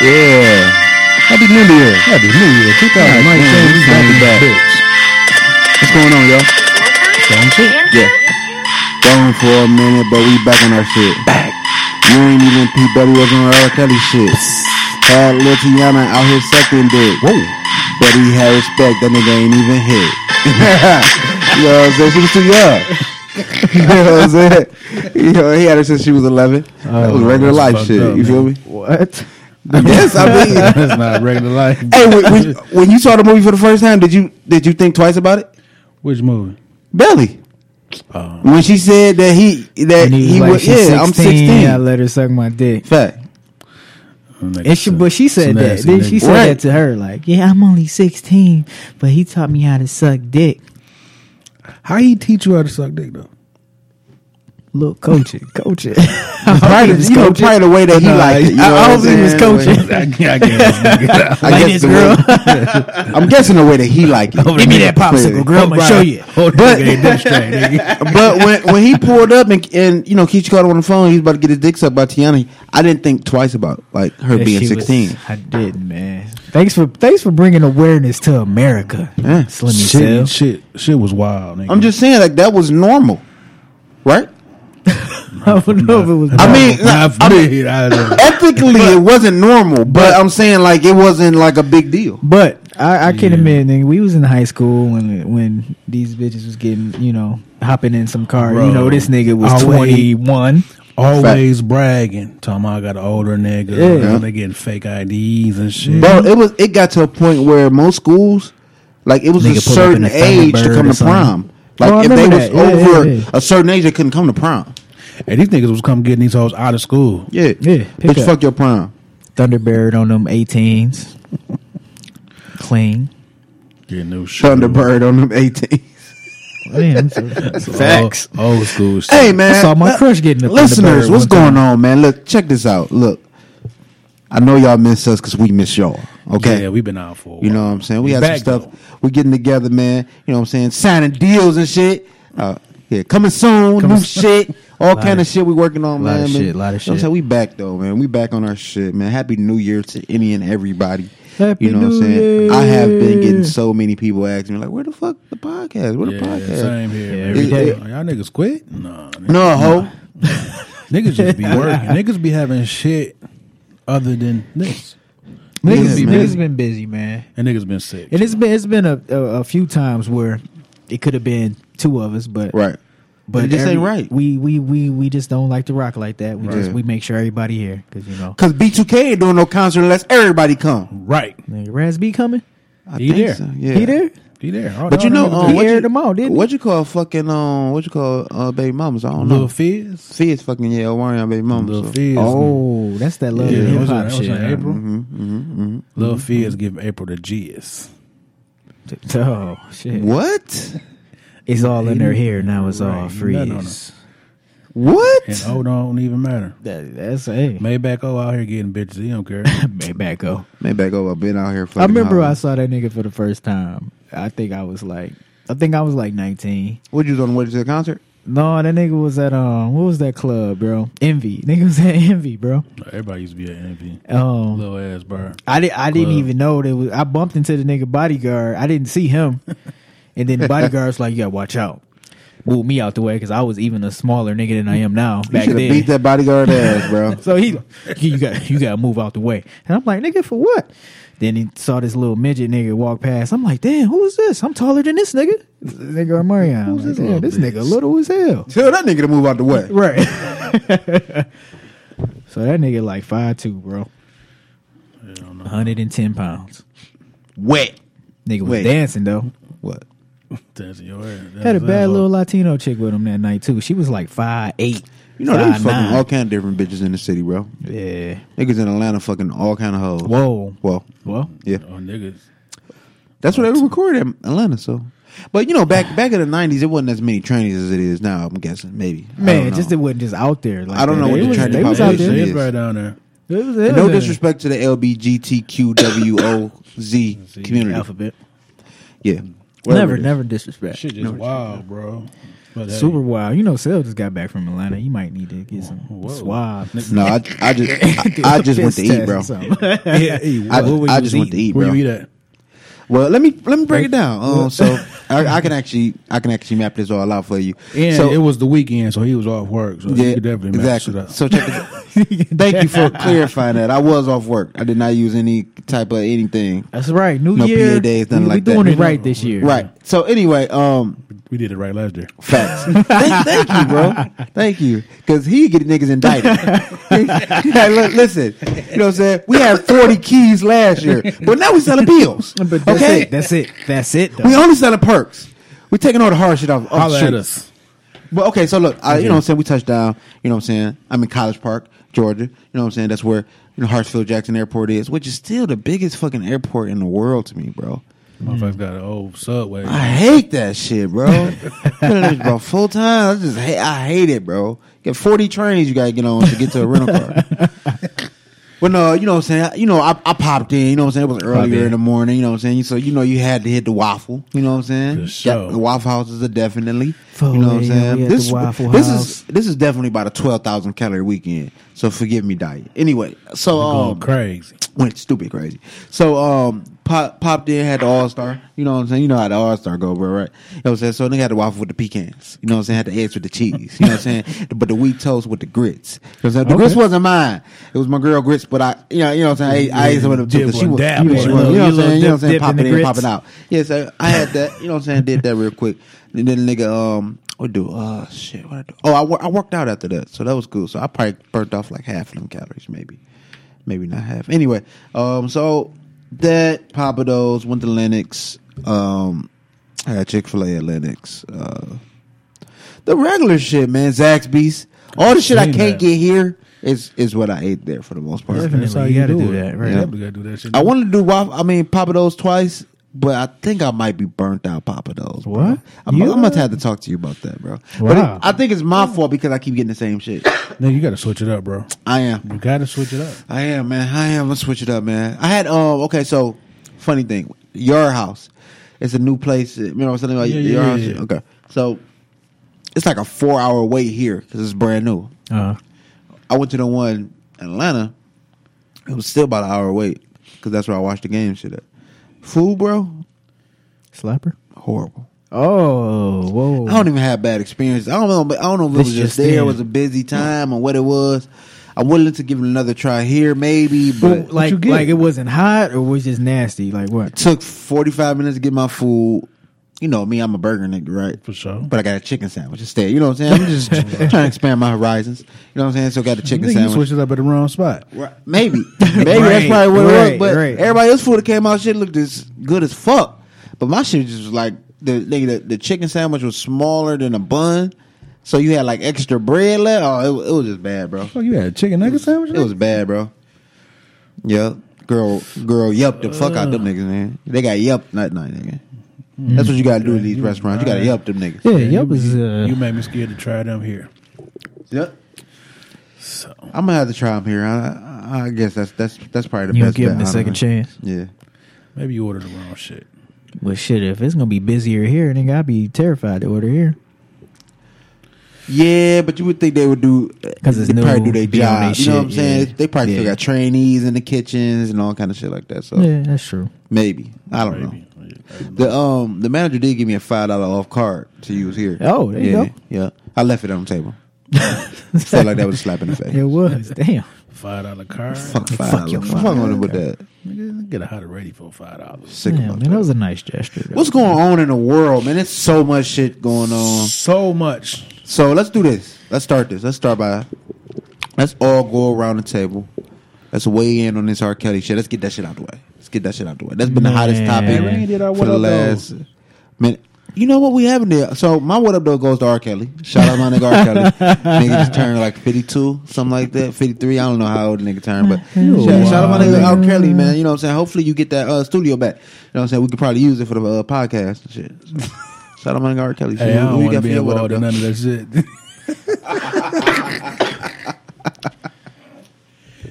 Yeah. Happy New Year. Happy New Year. 2019. What's going on, y'all? Yeah. Going for a minute, but we back on our shit. Back. You ain't even Pete Betty was on R. Kelly shit. Had Lil Tiana out here sucking dick. Whoa. Betty had respect. That nigga ain't even hit. You know what I'm saying? She was too young. You know what I'm saying? You know, he had her since she was 11. That was regular life shit. Up, you feel me? What? Yes, I mean that's not regular life. Hey, when you saw the movie for the first time, did you think twice about it? Which movie? Belly. When she said that he was yeah, 16, I'm 16. I let her suck my dick. Fact. And she said that. Then she said that to her, like, yeah, I'm only 16, but he taught me how to suck dick. How he teach you how to suck dick though? Little coaching. Probably the way that he liked it. I don't think he was coaching. I'm guessing the way that he liked it. Give me that popsicle, girl. I'm gonna show you. But when he pulled up and you know Keyshia Cole on the phone, he was about to get his dick sucked by Tiana. I didn't think twice about like her being 16. I didn't, man. Thanks for bringing awareness to America. Slimmy shit was wild. Nigga. I'm just saying like that was normal, right? I don't know if it was. I mean, ethically, it wasn't normal, but I'm saying like it wasn't like a big deal. But I can admit, nigga, we was in high school when these bitches was getting, you know, hopping in some car. Bro, you know, this nigga was 21. Always bragging, talking about I got an older nigga. Yeah. They getting fake IDs and shit. Bro, it got to a point where most schools, like it was a certain age to come to prom. Like if they was over a certain age, they couldn't come to prom. And these niggas was come getting these hoes out of school. Yeah. Bitch, fuck your prom. Thunderbird on them 18s. Clean. Yeah, no shit. Thunderbird on them 18s. Man, that's facts. Old school shit. Hey, man. I saw my crush getting the listeners, what's going on, man? Look, check this out. Look. I know y'all miss us because we miss y'all. Okay. Yeah, we've been out for a while. You know what I'm saying? We had some stuff. We're getting together, man. You know what I'm saying? Signing deals and shit. Yeah, coming soon. New shit. All kind of shit we working on, man. A lot of shit. You know we back, though, man. We back on our shit, man. Happy New Year to any and everybody. Happy you know New what I'm saying? Year. I have been getting so many people asking me, like, where the fuck the podcast? Where the podcast? Same here. Yeah, every day. Y'all niggas quit? No, ho. Niggas just be working. Niggas be having shit other than this. Niggas been busy, man. And niggas been sick. And it's been a few times where it could have been two of us, but... Right. But it just ain't right. We just don't like to rock like that. We make sure everybody here because you know B2K ain't doing no concert unless everybody come. Right. Nigga, Raz B coming? I think there. So. Yeah. He there. Oh, but you know, he aired them all, didn't he? What you call fucking baby mamas? I don't know. Lil Fizz. Fizz fucking worrying on baby mamas. Lil Fizz. Oh, that's that love hip hop shit. April. Mm-hmm. Lil Fizz give April the G's. Oh shit. What? It's all in their hair now. It's all freeze. What? And O don't even matter. That's hey. Maybach O out here getting bitches. He don't care. Maybach O. I've been out here. I remember I saw that nigga for the first time. I think I was like 19. What you doing? What was the concert? No, that nigga was at what was that club, bro? Envy. Nigga was at Envy, bro. Everybody used to be at Envy. Little ass bar. I didn't even know there was. I bumped into the nigga bodyguard. I didn't see him. And then the bodyguard's like, you gotta watch out. Move me out the way because I was even a smaller nigga than I am now. Back you should have beat that bodyguard ass, bro. So he, you gotta move out the way. And I'm like, nigga, for what? Then he saw this little midget nigga walk past. I'm like, damn, who is this? I'm taller than this nigga. Nigga Marion. Who's this? Like, this nigga little as hell. Tell that nigga to move out the way. Right. So that nigga like 5'2", bro. 110 pounds. Wet. Nigga was dancing though. What? Had a bad little Latino chick with him that night too. She was like 5'8". You know they was fucking all kind of different bitches in the city, bro. Yeah, niggas in Atlanta fucking all kind of hoes. Whoa, yeah. Oh, niggas. That's what they recorded in Atlanta. So, but you know, back in the '90s, it wasn't as many trannies as it is now. I'm guessing maybe. Man, it wasn't just out there. Like I don't know what the tranny population is right down there. It was no disrespect to the LBGTQWOZ community. Alphabet. Yeah. Never disrespect. Shit just wild, bro. But, hey. Super wild. You know, Sel just got back from Atlanta. You might need to get some swab. No, I just went to eat, bro. I just went to eat, bro. Where you eat at? Well, let me break it down. So I can actually map this all out for you. And so, it was the weekend, so he was off work. So yeah, definitely exactly. Map it out. So check it out. Thank you for clarifying that. I was off work. I did not use any type of anything. That's right. New year, PA days, nothing like that. We're doing it right this year. Right. So anyway, we did it right last year. Facts. Thank you, bro. Thank you. Because he get niggas indicted. Listen, you know what I'm saying? We had 40 keys last year, but now we selling bills. But that's okay? That's it. Though. We only selling perks. We're taking all the hard shit off. Holla at us. But okay, so look, you know what I'm saying? We touched down. You know what I'm saying? I'm in College Park, Georgia. You know what I'm saying? That's where Hartsfield-Jackson Airport is, which is still the biggest fucking airport in the world to me, bro. Motherfuckers got an old subway. I hate that shit, bro. Full time, I hate it, bro. Get 40 trains you gotta get on to get to a rental car. But no, you know what I'm saying. You know, I popped in. You know what I'm saying. It was earlier in the morning. You know what I'm saying. So you know you had to hit the waffle. You know what I'm saying. For sure. The waffle houses are definitely. You know what I'm saying. This is definitely about a 12,000 calorie weekend. So forgive me, diet. Anyway, so crazy. Went stupid crazy. So popped in, had the All-Star. You know what I'm saying? You know how the All-Star go, bro, right? You know what I'm saying? So they had the waffle with the pecans. You know what I'm saying? Had the eggs with the cheese. You know what I'm saying? But the wheat toast with the grits. You know the grits wasn't mine. It was my girl grits, but I, you know what I'm saying? I ate some of them too. She was, you know what I'm saying? You know what I'm saying? Popping in, popping out. Yeah, so I had that. You know what I'm saying? Did that real quick. And then the nigga, I worked out after that. So that was cool. So I probably burnt off like half of them calories, maybe not half. Anyway, so that Papa Dos went to Lenox. I had Chick-fil-A at Lenox. The regular shit, man. Zaxby's. All the shit I can't get here is what I ate there for the most part. Definitely. That's how you gotta do that, right? Yeah. You gotta do that shit. I wanted to do Papa Dos twice, but I think I might be burnt out Papa Dos. What? I'm gonna have to talk to you about that, bro. Wow. But I think it's my fault because I keep getting the same shit. No, you gotta switch it up, bro. I am. You gotta switch it up. I am, man. I am. Let's switch it up, man. I had okay, so funny thing. Your house. It's a new place. You know what I'm saying? Like, your house. Yeah. Okay. So it's like a 4-hour wait here because it's brand new. Uh-huh. I went to the one in Atlanta. It was still about an hour wait because that's where I watched the game shit at. Food, bro. Slapper. Horrible. Oh, whoa! I don't even have bad experiences. I don't know if it was just there. It was a busy time or what it was. I'm willing to give it another try here, maybe. But like it wasn't hot or was just nasty. Like what? It took 45 minutes to get my food. You know me, I'm a burger nigga, right? For sure. But I got a chicken sandwich instead. You know what I'm saying? I'm just trying to expand my horizons. You know what I'm saying? So I got a chicken sandwich. You switched it up at the wrong spot. Right. Maybe that's probably what it was. But everybody else's food that came out shit looked as good as fuck. But my shit just was like the chicken sandwich was smaller than a bun. So you had like extra bread left. Oh, it was just bad, bro. Oh, you had a chicken nugget sandwich? It was bad, bro. Yeah. Girl yup the fuck out them niggas, man. They got yup that night, nigga. Mm-hmm. That's what you gotta do at these restaurants. You gotta help them niggas. Yeah, yep. You made me scared to try them here. Yep. So I'm gonna have to try them here. I guess that's probably the best. You give them a second chance. Yeah. Maybe you ordered the wrong shit. Well, shit. If it's gonna be busier here, nigga, I'd be terrified to order here. Yeah, but you would think they would do because they probably do their job. You know what I'm saying? Yeah. They probably still got trainees in the kitchens and all kind of shit like that. So yeah, that's true. Maybe I don't know. The manager did give me a $5 off card to use here. Oh, there you go. Yeah, I left it on the table. Felt like that was a slap in the face. It was. Damn. $5 card. Fuck your $5. Fuck on with that. Get a hot ready for $5. Sick about that. That was a nice gesture. Though. What's going on in the world, man? There's so much shit going on. So much. So let's do this. Let's start this. Let's all go around the table. Let's weigh in on this R. Kelly shit. Let's get that shit out the way. That's been the hottest topic for the last minute. You know what we have in there? So my what up though goes to R. Kelly. Shout out my nigga R. Kelly. Nigga just turned like 52, something like that. 53. I don't know how old the nigga turned, but shout out my nigga R. Kelly, man. You know what I'm saying? Hopefully you get that studio back. You know what I'm saying? We could probably use it for the podcast and shit. Shout out my nigga R. Kelly. Hey, I don't want to be involved in none of that shit.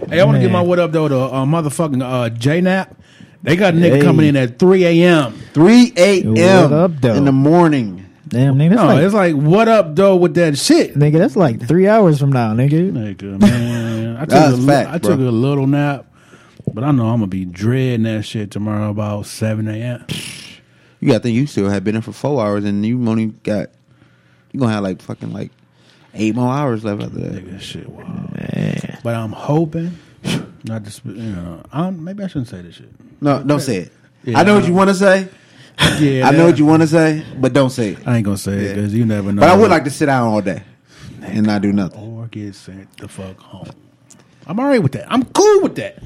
Hey, I want to give my what up though to motherfucking J-Nap. They got a nigga coming in at 3 a.m. 3 a.m. in the morning. Damn, nigga. No, like, it's like, what up, though, with that shit? Nigga, that's like 3 hours from now, nigga. Nigga, man. I took a little nap, but I know I'm going to be dreading that shit tomorrow about 7 a.m. You got to think you still have been in for 4 hours, and you only got... You're going to have like fucking like 8 more hours left after that. Nigga, shit, wow. Man. But I'm hoping... Not just, you know, maybe I shouldn't say this shit. No, don't say it. Yeah, I know what you want to say. Yeah, I know what you want to say, but don't say it. I ain't gonna say it because you never know. But I would like to sit down all day and not do nothing, or get sent the fuck home. I'm alright with that. I'm cool with that.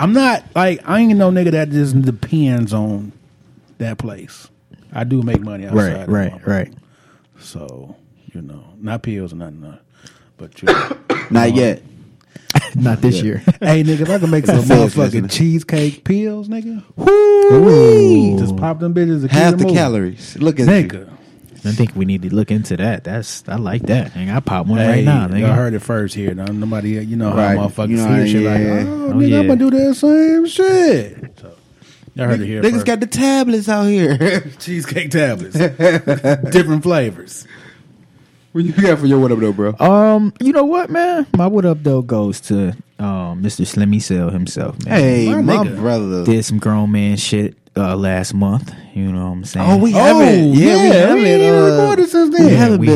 I'm not like I ain't no nigga that just depends on that place. I do make money outside, right. So you know, not pills or nothing, but you know, not yet. Not this year. Hey, nigga, if I can make some motherfucking cheesecake pills, nigga. Woo! Just pop them bitches. Half the calories. Look at that. Nigga. I think we need to look into that. I like that. Nigga, I pop one right now, nigga. I heard it first here. Nobody, you know how motherfuckers see shit like, oh, nigga, I'm going to do that same shit. So, I heard it here first. Niggas got the tablets out here. Cheesecake tablets. Different flavors. What you got for your what up though, bro? You know what, man? My what up though goes to Mr. Slimmy Cell himself, man. Hey, my brother did some grown man shit last month. You know what I'm saying? Oh, we haven't recorded since then, have we?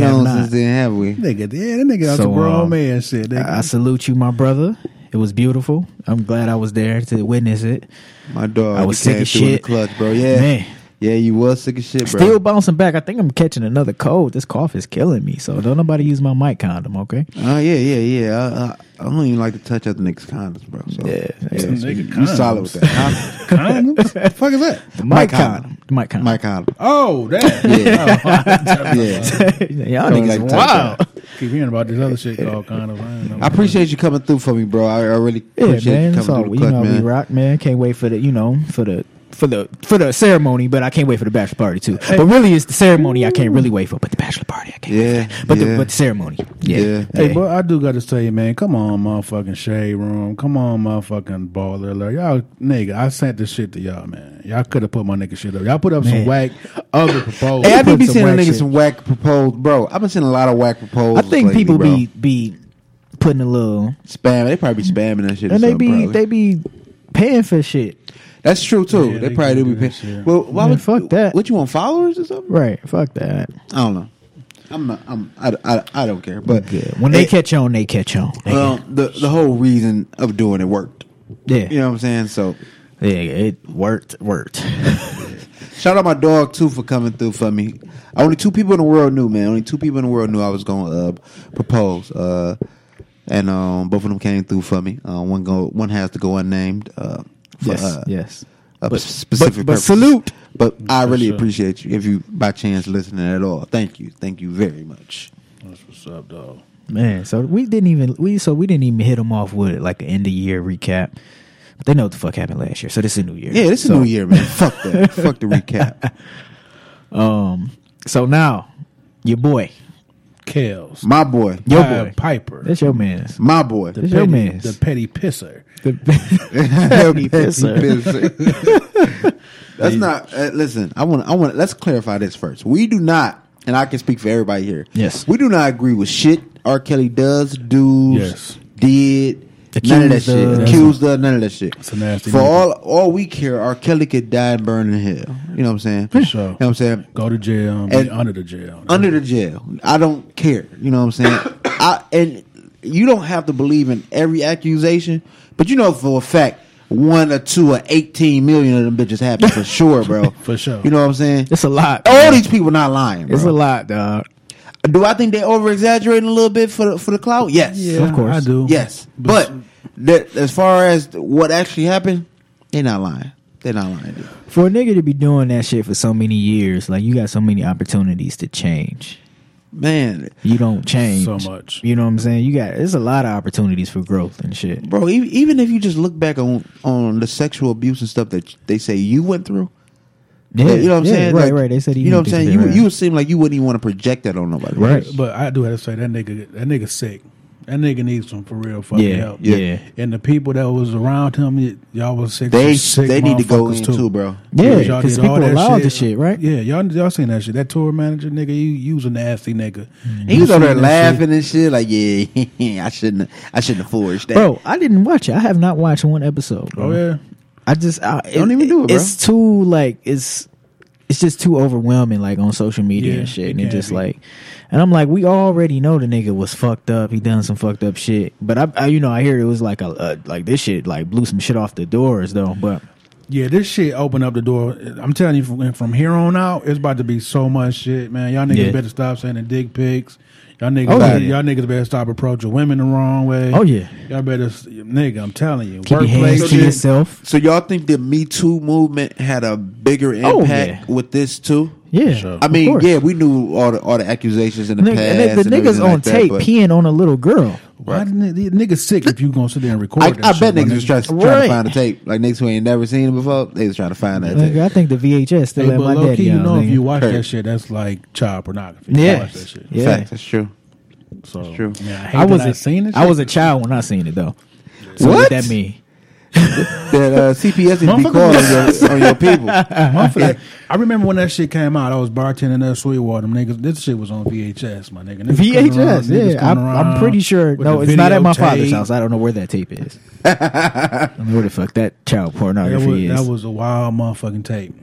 Nigga, yeah, that nigga on some grown man shit. Nigga. I salute you, my brother. It was beautiful. I'm glad I was there to witness it. My dog, I was sick as shit, clutch, bro. Yeah, man. Yeah, you was sick as shit, bro. Still bouncing back. I think I'm catching another cold. This cough is killing me. So don't nobody use my mic condom, okay? Yeah. I don't even like to touch other niggas' condoms, bro. So. Yeah. You solid with that. Condoms? What the fuck is that? Mic condom. Mic condom. Oh, that. Yeah. Y'all niggas wild. Keep hearing about this other shit called condoms. I appreciate you coming through for me, bro. I really appreciate you coming through the clutch, man. We rock, man. Can't wait for the, for the ceremony, but I can't wait for the bachelor party too. But really, it's the ceremony I can't really wait for. But the bachelor party, I can't wait for. But the ceremony, Hey, but I do got to tell you, man. Come on, motherfucking Shade Room. Come on, motherfucking Baller Alert. Y'all, nigga, I sent this shit to y'all, man. Y'all could have put my nigga shit up. Y'all put up some whack other proposals. Hey, I do be sending niggas some whack proposals, bro. I've been sending a lot of whack proposals. I think people be putting a little spam. They probably be spamming that shit, and they be paying for shit. That's true too. Yeah, they probably do be paying. Well, why would fuck that? What you want, followers or something? Right. Fuck that. I don't know. I don't care. But when they catch on, they catch on. The whole reason of doing it worked. Yeah. You know what I'm saying? So yeah, it worked. Shout out my dog too for coming through for me. Only 2 people in the world knew, man. Only 2 people in the world knew I was gonna propose. And both of them came through for me. One has to go unnamed. Yes. But salute. But I really appreciate you if you by chance listening at all. Thank you. Thank you very much. That's what's up, dog. Man, so we didn't even hit them off with like an end of year recap. But they know what the fuck happened last year, so this is a new year. Yeah, this is a new year, man. Fuck that. Fuck the recap. So now your boy. Kells. My boy. Your boy. Piper. That's your man's. My boy. That's your man's. The petty pisser. The petty pisser. That's not... listen, I want. Let's clarify this first. We do not, and I can speak for everybody here. Yes. We do not agree with shit R. Kelly does, did, none of that shit. Accused of, none of that shit. It's a nasty for all we care, R. Kelly could die and burn in hell. You know what I'm saying? For sure. You know what I'm saying? Go to jail. And under the jail. Under the jail. I don't care. You know what I'm saying? And you don't have to believe in every accusation, but you know for a fact 1 or 2 or 18 million of them bitches happen for sure, bro. For sure. You know what I'm saying? It's a lot. All these people not lying, bro. It's a lot, dog. Do I think they over exaggerating a little bit for the clout? Yes, of course I do. Yes, but as far as what actually happened, they're not lying. They're not lying. Dude. For a nigga to be doing that shit for so many years, like you got so many opportunities to change. Man, you don't change so much. You know what I'm saying? You got there's a lot of opportunities for growth and shit, bro. Even if you just look back on the sexual abuse and stuff that they say you went through. Yeah, you know what I'm saying? Right, like, right. They said you know what I'm saying? You would seem like you wouldn't even want to project that on nobody. Right. But I do have to say that nigga sick. That nigga needs some for real fucking help. Yeah. And the people that was around him, y'all was sick. They need to go in too, bro. Yeah, because people allowed the shit, right? Yeah, y'all seen that shit. That tour manager nigga, he was a nasty nigga. Mm-hmm. He was over there laughing and shit. Like, yeah, I shouldn't have forged that. Bro, I didn't watch it. I have not watched one episode. Bro. Oh yeah. I don't even do it, bro. It's too like it's just too overwhelming, like on social media and shit. And it just like, and I'm like, we already know the nigga was fucked up. He done some fucked up shit. But I you know, I hear it was like like this shit like blew some shit off the doors though. But yeah, this shit opened up the door. I'm telling you, from here on out, it's about to be so much shit, man. Y'all niggas better stop sending dick pics. Y'all niggas better stop approaching women the wrong way. Oh yeah, y'all better, nigga. I'm telling you, keep workplace your to yourself. So y'all think the Me Too movement had a bigger impact with this too? Yeah, sure. I mean, yeah, we knew all the accusations in the past. And the niggas on tape peeing on a little girl. Why the niggas sick if you gonna sit there and record that? I bet niggas was trying to find the tape. Like niggas who ain't never seen it before, they was trying to find that tape. I think the VHS still at my daddy. You know, if you watch that shit, that's like child pornography. Yeah, that's true. So that's true. Yeah, I was a child when I seen it though. So what that mean? That CPS didn't be called on your people. I remember when that shit came out. I was bartending at Sweetwater. Niggas, this shit was on VHS, my nigga. VHS, I'm pretty sure. No, it's not at my father's house. I don't know where that tape is. I don't know where the fuck that child pornography is. That was a wild motherfucking tape.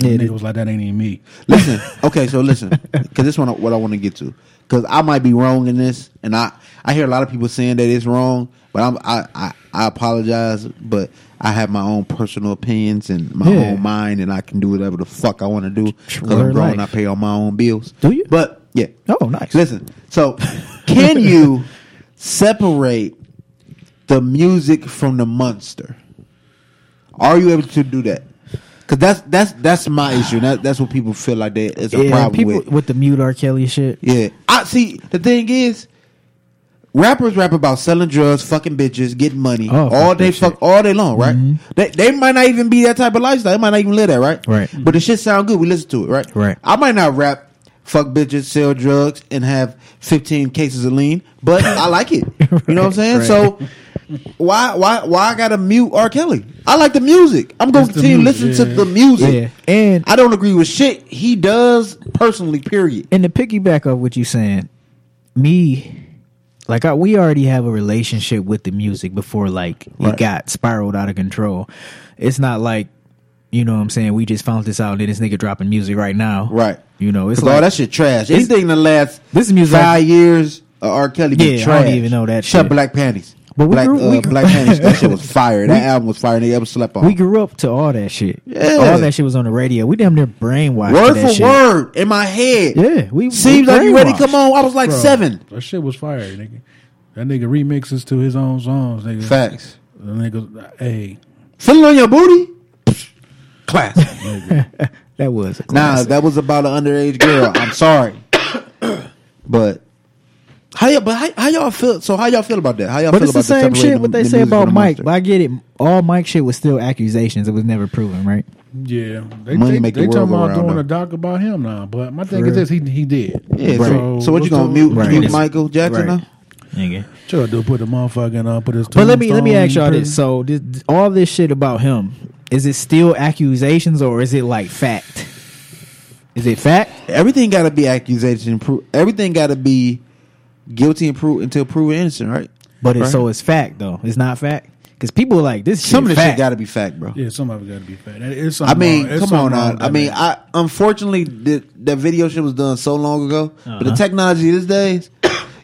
Yeah, nigga was like, that ain't even me. Listen, okay, so listen, because this one what I want to get to, because I might be wrong in this, and I hear a lot of people saying that it's wrong, but I apologize, but I have my own personal opinions and my own mind, and I can do whatever the fuck I want to do because I'm grown. I pay all my own bills. Do you? But yeah. Oh, nice. Listen, so can you separate the music from the monster? Are you able to do that? Because that's my issue. That's what people feel like it's a problem people with the mute R. Kelly shit. Yeah. I see, the thing is, rappers rap about selling drugs, fucking bitches, getting money all day long, right? Mm-hmm. They might not even be that type of lifestyle. They might not even live that, right? Right. But the shit sound good. We listen to it, right? Right. I might not rap, fuck bitches, sell drugs, and have 15 cases of lean, but I like it. Right, you know what I'm saying? Right. So why I gotta mute R. Kelly? I like the music. I'm gonna continue to listen to the music. Yeah. And I don't agree with shit he does personally, period. And to piggyback off what you saying, we already have a relationship with the music before it got spiraled out of control. It's not like, you know what I'm saying, we just found this out and this nigga dropping music right now. Right. You know, it's like, all that shit trash. Anything in the last 5 years of R. Kelly been trash. I don't even know that shit. Shut Black Panties. But Black Panties, that shit was fire. That album was fire. They ever slept on. We grew up to all that shit. Yeah. All that shit was on the radio. We damn near brainwashed word that for shit. Word in my head. Yeah, we seems like you ready to come on. I was like 7. That shit was fire, nigga. That nigga remixes to his own songs, nigga. Facts. The nigga, hey, feeling on your booty. Class. That was a classic. Nah, that was about an underage girl. I'm sorry, but. How y'all feel? So how y'all feel about that? How y'all feel about the same shit? What they say about Mike? But I get it. All Mike shit was still accusations. It was never proven, right? Yeah, they talking about doing a doc about him now. But my thing is this: he did. Yeah. Right. So what you gonna mute Michael Jackson now? Nigga, sure. Do put the motherfucking put his. But let me ask y'all this: so all this shit about him, is it still accusations or is it like fact? Is it fact? Everything got to be accusation. Everything got to be. Guilty until proven innocent, right? But it's fact though. It's not fact because people are like this. Some of this shit got to be fact, bro. Yeah, some of it got to be fact. Come on now. I unfortunately that video shit was done so long ago, but the technology these days,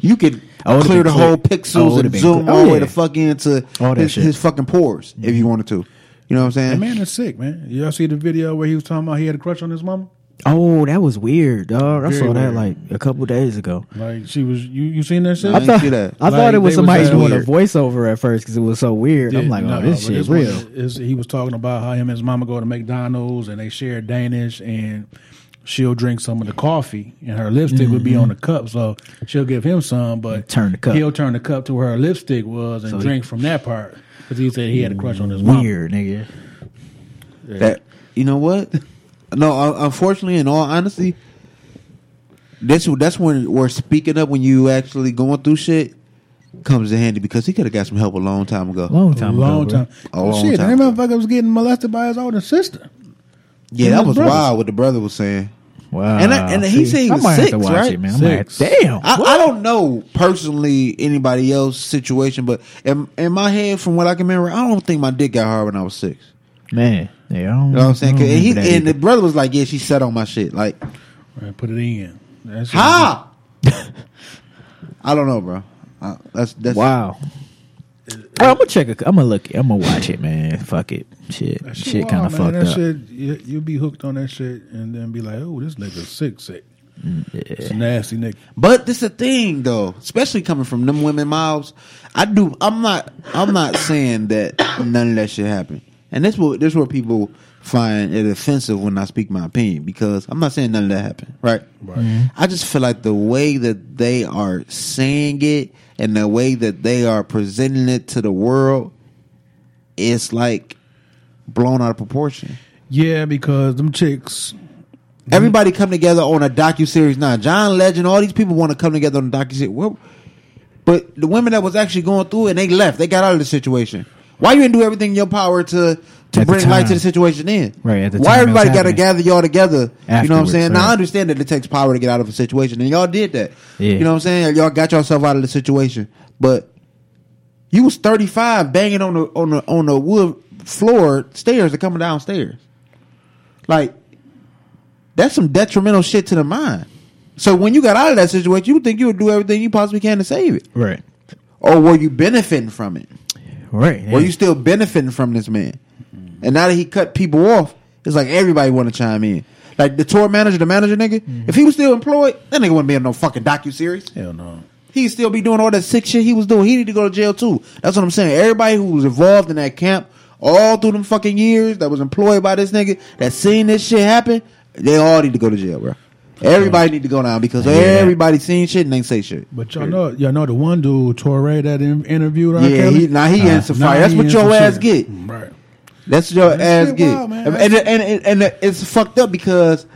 you could clear the whole pixels and zoom all the way the fuck into his fucking pores if you wanted to. You know what I'm saying? That man is sick, man. Y'all see the video where he was talking about he had a crush on his mama? Oh, that was weird, dog. I saw that like a couple days ago. Like she was, you seen that shit? I thought it was somebody doing a voiceover at first because it was so weird. Yeah, I'm like, this shit's real. He was talking about how him and his mama go to McDonald's and they share Danish and she'll drink some of the coffee and her lipstick would be on the cup, so she'll give him some, but he'll turn the cup to where her lipstick was and drink from that part because he said he had a crush on his mama. Weird, nigga. Yeah. That, you know what? No, unfortunately, in all honesty, that's when we're speaking up when you actually going through shit. comes in handy because he could have got some help a long time ago. Long time ago. That motherfucker was getting molested by his older sister. Yeah, that was wild what the brother was saying. Wow. And he said he was six, right? It, man. Six. Like, damn. I don't know personally anybody else's situation, but in my head, from what I can remember, I don't think my dick got hard when I was six. Man. Yeah, you know what I'm saying? And the brother was like, yeah, she sat on my shit. Like, right, put it in. That's how? I don't know, bro. That's wow. I'm gonna check. I'm gonna look. I'm gonna watch it, man. Fuck it. Shit kind of fucked that up. Shit, you'll be hooked on that shit, and then be like, "Oh, this nigga's sick." Yeah. It's a nasty nigga. But this is a thing, though, especially coming from them women mouths. I'm not saying that none of that shit happened. And this is where people find it offensive when I speak my opinion, because I'm not saying none of that happened, right? Mm-hmm. I just feel like the way that they are saying it and the way that they are presenting it to the world, it's like blown out of proportion. Yeah, because them chicks, everybody come together on a docuseries now. John Legend, all these people want to come together on a docuseries. Well, but the women that was actually going through it, and they left, they got out of the situation. Why you didn't do everything in your power to bring light to the situation in? Right, at the time. Why everybody got to gather y'all together? Afterwards, you know what I'm saying? Right. Now, I understand that it takes power to get out of a situation, and y'all did that. Yeah. You know what I'm saying? Y'all got yourself out of the situation. But you was 35 banging on the wood floor stairs and coming downstairs. Like, that's some detrimental shit to the mind. So when you got out of that situation, you would think you would do everything you possibly can to save it. Right. Or were you benefiting from it? Right. Yeah. Well, you still benefiting from this man. Mm-hmm. And now that he cut people off, it's like everybody want to chime in. Like the tour manager, the manager nigga, mm-hmm. if he was still employed, that nigga wouldn't be in no fucking docuseries. Hell no. He'd still be doing all that sick shit he was doing. He need to go to jail too. That's what I'm saying. Everybody who was involved in that camp all through them fucking years that was employed by this nigga that seen this shit happen, they all need to go to jail, bro. Everybody need to go now because everybody seen shit and they say shit. But y'all know the one dude Torre that interviewed R. Kelly. Yeah, he answered fire. That's what your ass get. Right. That's your ass get. Wild, and it's fucked up because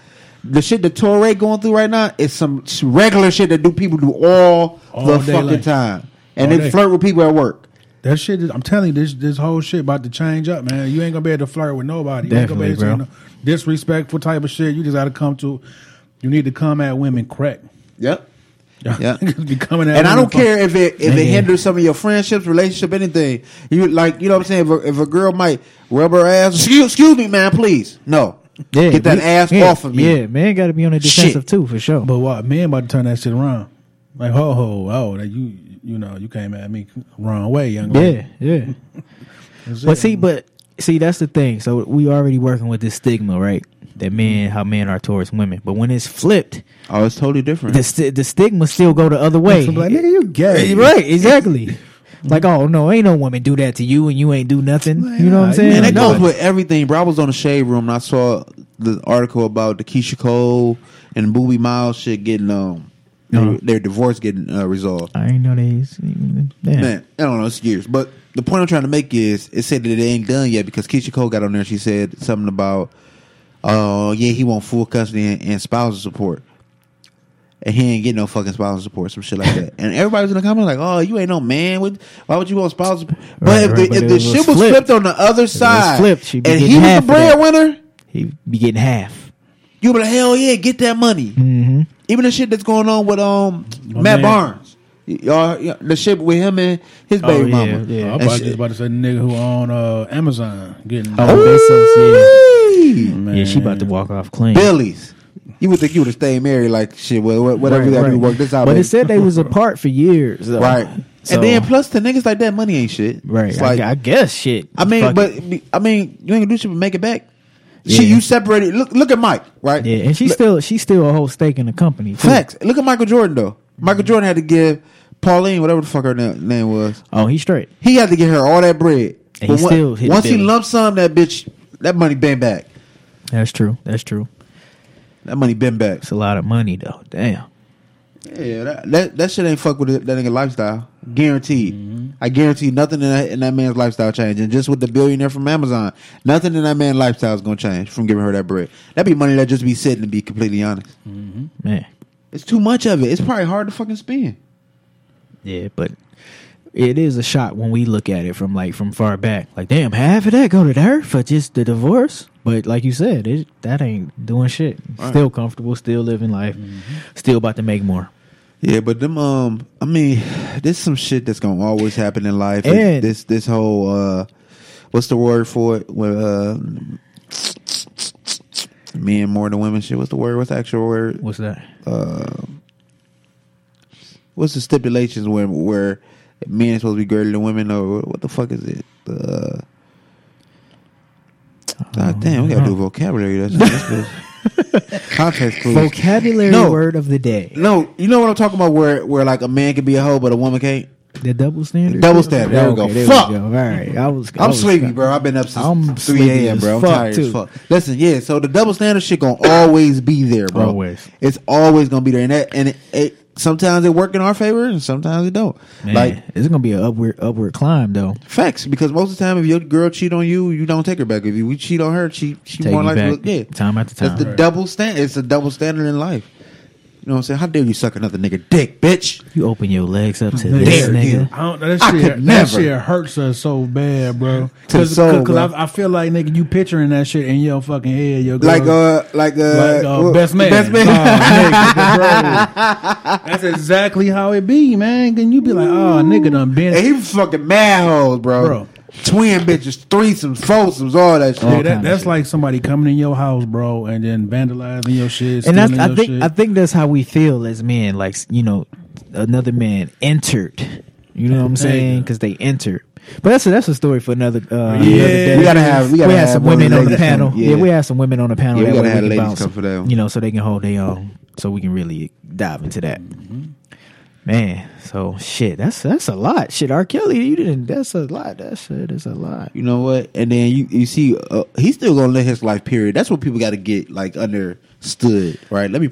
the shit that Torre going through right now is some regular shit that people do all the fucking time, and they flirt with people at work. That shit is, I'm telling you, this whole shit about to change up, man. You ain't gonna be able to flirt with nobody. Definitely, you ain't gonna be able to disrespectful type of shit. You just gotta come to. You need to come at women crack. Yep. Yeah. Be coming at and I don't care if it hinders some of your friendships, relationship, anything. You like, you know what I'm saying? If a girl might rub her ass, excuse me, man, please. No. Yeah, get that ass off of me. Yeah, man gotta be on the defensive too, for sure. But what men about to turn that shit around. Like, you came at me wrong way, young lady. Yeah. But see that's the thing. So we already working with this stigma, right? That how men are towards women, but when it's flipped, oh, it's totally different. The stigma still go the other way. I'm like, nigga, you gay, right? Exactly. Like, oh no, ain't no woman do that to you, and you ain't do nothing. Man, you know what I'm saying? And that goes with everything, bro. I was on the Shade Room and I saw the article about the Keyshia Cole and Booby Miles shit getting their divorce getting resolved. I ain't know these. Man, I don't know. It's years, but the point I'm trying to make is it said that it ain't done yet because Keyshia Cole got on there. She said something about. Oh, yeah, he want full custody and spousal support. And he ain't get no fucking spousal support, some shit like that. And everybody's in the comments like, oh, you ain't no man. Why would you want spousal support? But if the shit was flipped on the other side and he was the breadwinner, he'd be getting half. You'd be like, hell yeah, get that money. Mm-hmm. Even the shit that's going on with Matt Barnes. Y'all, the shit with him and his baby mama. Yeah. I was about to say the nigga who on Amazon getting... Man. Yeah, she about to walk off clean. Belly's. You would think you would have stayed married like shit. Well, whatever you got to do, work this out. But baby. It said they was apart for years, though. Right? So, and then plus to niggas like that, money ain't shit, right? It's like, I guess shit. I mean, you ain't gonna do shit but make it back. Yeah. You separated. Look at Mike, right? Yeah, and she's still a whole stake in the company. Too. Facts. Look at Michael Jordan though. Michael Jordan had to give Pauline whatever the fuck her name was. Oh, he's straight. He had to get her all that bread. And once he lump sum that bitch, that money been back. That's true. That money been back. It's a lot of money though. Damn. Yeah, that shit ain't fuck with that nigga lifestyle. Guaranteed. Mm-hmm. I guarantee nothing in that man's lifestyle change. And just with the billionaire from Amazon, nothing in that man's lifestyle is gonna change from giving her that bread. That be money that just be sitting, to be completely honest. Mm-hmm. Man, it's too much of it. It's probably hard to fucking spend. Yeah, but it is a shock when we look at it from like from far back. Like, damn, half of that go to her for just the divorce. But like you said, it that ain't doing shit. Right. Still comfortable, still living life, still about to make more. Yeah, but them I mean, there's some shit that's gonna always happen in life. And this whole what's the word for it? Men more than women shit. What's the word? What's the actual word? What's that? What's the stipulations where men are supposed to be greater than women, or what the fuck is it? Damn, we gotta do vocabulary. That's context clues. Vocabulary word of the day. No, you know what I'm talking about? Where like a man can be a hoe, but a woman can't. The double standard. Double standard. There we go. There fuck. We go. All right. I'm sleepy, bro. I've been up since 3 a.m., bro. I'm tired as fuck. Listen, yeah. So the double standard shit gonna always be there, bro. Always. It's always gonna be there, and sometimes it work in our favor, and sometimes it don't. Man, like it's gonna be an upward climb, though. Facts, because most of the time, if your girl cheat on you, you don't take her back. If we cheat on her, she more likely to look dead. Time after time. That's the double standard. It's a double standard in life. You know what I'm saying? How dare you suck another nigga dick, bitch? You open your legs up to this nigga. I don't know. That shit hurts us so bad, bro. Because I feel like, nigga, you picturing that shit in your fucking head. Your girl, like best man. Best man. Nigga, bro. That's exactly how it be, man. Then you be like, oh, nigga done been. Hey, he fucking mad hoes, bro. Twin bitches, threesomes, foursomes, all that shit. Yeah, that's like somebody coming in your house, bro, and then vandalizing your shit. And I think that's how we feel as men. Like, you know, another man entered. You know what I'm saying? Because they entered. But that's a story for another. Another day. We had some women on the panel. Yeah, we had some women on the panel. Yeah, we gotta have ladies come for that one. You know, so they can hold their own. So we can really dive into that. Mm-hmm. Man, so shit, that's a lot. Shit, R. Kelly, you didn't. That's a lot. That shit is a lot. You know what? And then you see, he's still gonna live his life. Period. That's what people got to get like understood, right? Let me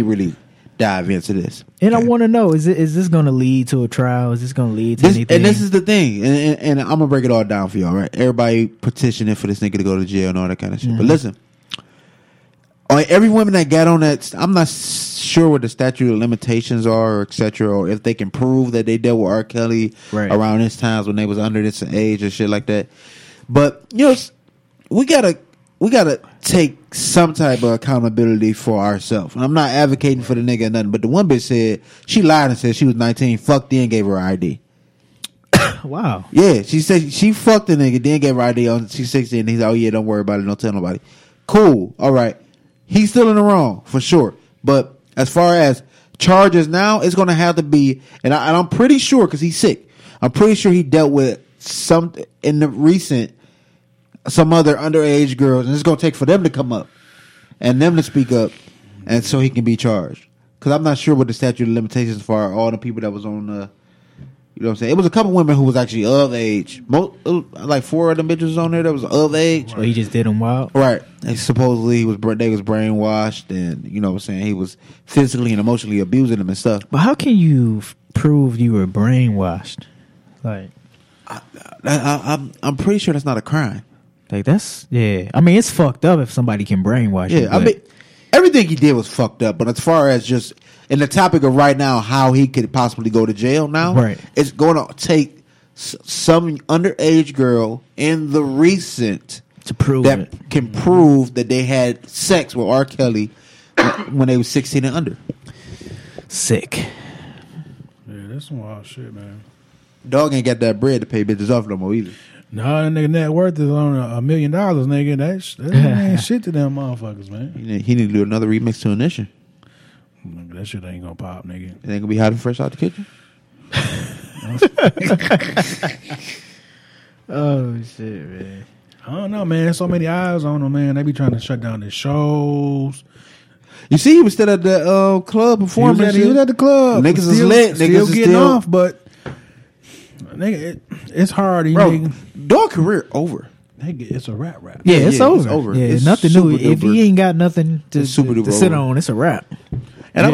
really dive into this. And okay. I want to know: is this gonna lead to a trial? Is this gonna lead to anything? And this is the thing. And I'm gonna break it all down for y'all. Right? Everybody petitioning for this nigga to go to jail and all that kind of shit. Mm-hmm. But listen. Every woman that got on that, I'm not sure what the statute of limitations are, or et cetera, or if they can prove that they dealt with R. Kelly around this times when they was under this age or shit like that. But you know, we gotta take some type of accountability for ourselves. And I'm not advocating for the nigga or nothing, but the one bitch said she lied and said she was 19, fucked then gave her ID. Wow. Yeah, she said she fucked the nigga, then gave her ID on she's 16, and he's like, oh yeah, don't worry about it, don't tell nobody. Cool. All right. He's still in the wrong, for sure. But as far as charges now, it's going to have to be, and I'm pretty sure, because he's sick, I'm pretty sure he dealt with some other underage girls, and it's going to take for them to come up and them to speak up, and so he can be charged. Because I'm not sure what the statute of limitations for all the people that was on the, you know what I'm saying? It was a couple women who was actually of age. Like 4 of them bitches on there that was of age. Well, he just did them wild. Right. And supposedly they was brainwashed, and you know what I'm saying, he was physically and emotionally abusing them and stuff. But how can you prove you were brainwashed? Like, I'm pretty sure that's not a crime. Like that's yeah. I mean, it's fucked up if somebody can brainwash you. Yeah, I mean, everything he did was fucked up. But as far as just in the topic of right now, how he could possibly go to jail now, right, it's going to take some underage girl in the recent to prove that it. Can prove that they had sex with R. Kelly when they were 16 and under. Sick. Yeah, that's some wild shit, man. Dog ain't got that bread to pay bitches off no more either. No, that nigga net worth is on $1 million, nigga. That ain't shit to them motherfuckers, man. He need to do another remix to Ignition. That shit ain't gonna pop, nigga. It ain't gonna be hot and fresh out the kitchen. Oh shit, man. I don't know, man. There's so many eyes on him, man. They be trying to shut down the shows. You see, he was still at the club performing. He was at the club. Niggas is lit. Niggas is getting off, but nigga, it's hard. Bro, dog career over. Nigga, it's a rap. Yeah, it's over. It's over. Yeah, it's nothing new. If he ain't got nothing to sit on, it's a wrap. And yeah.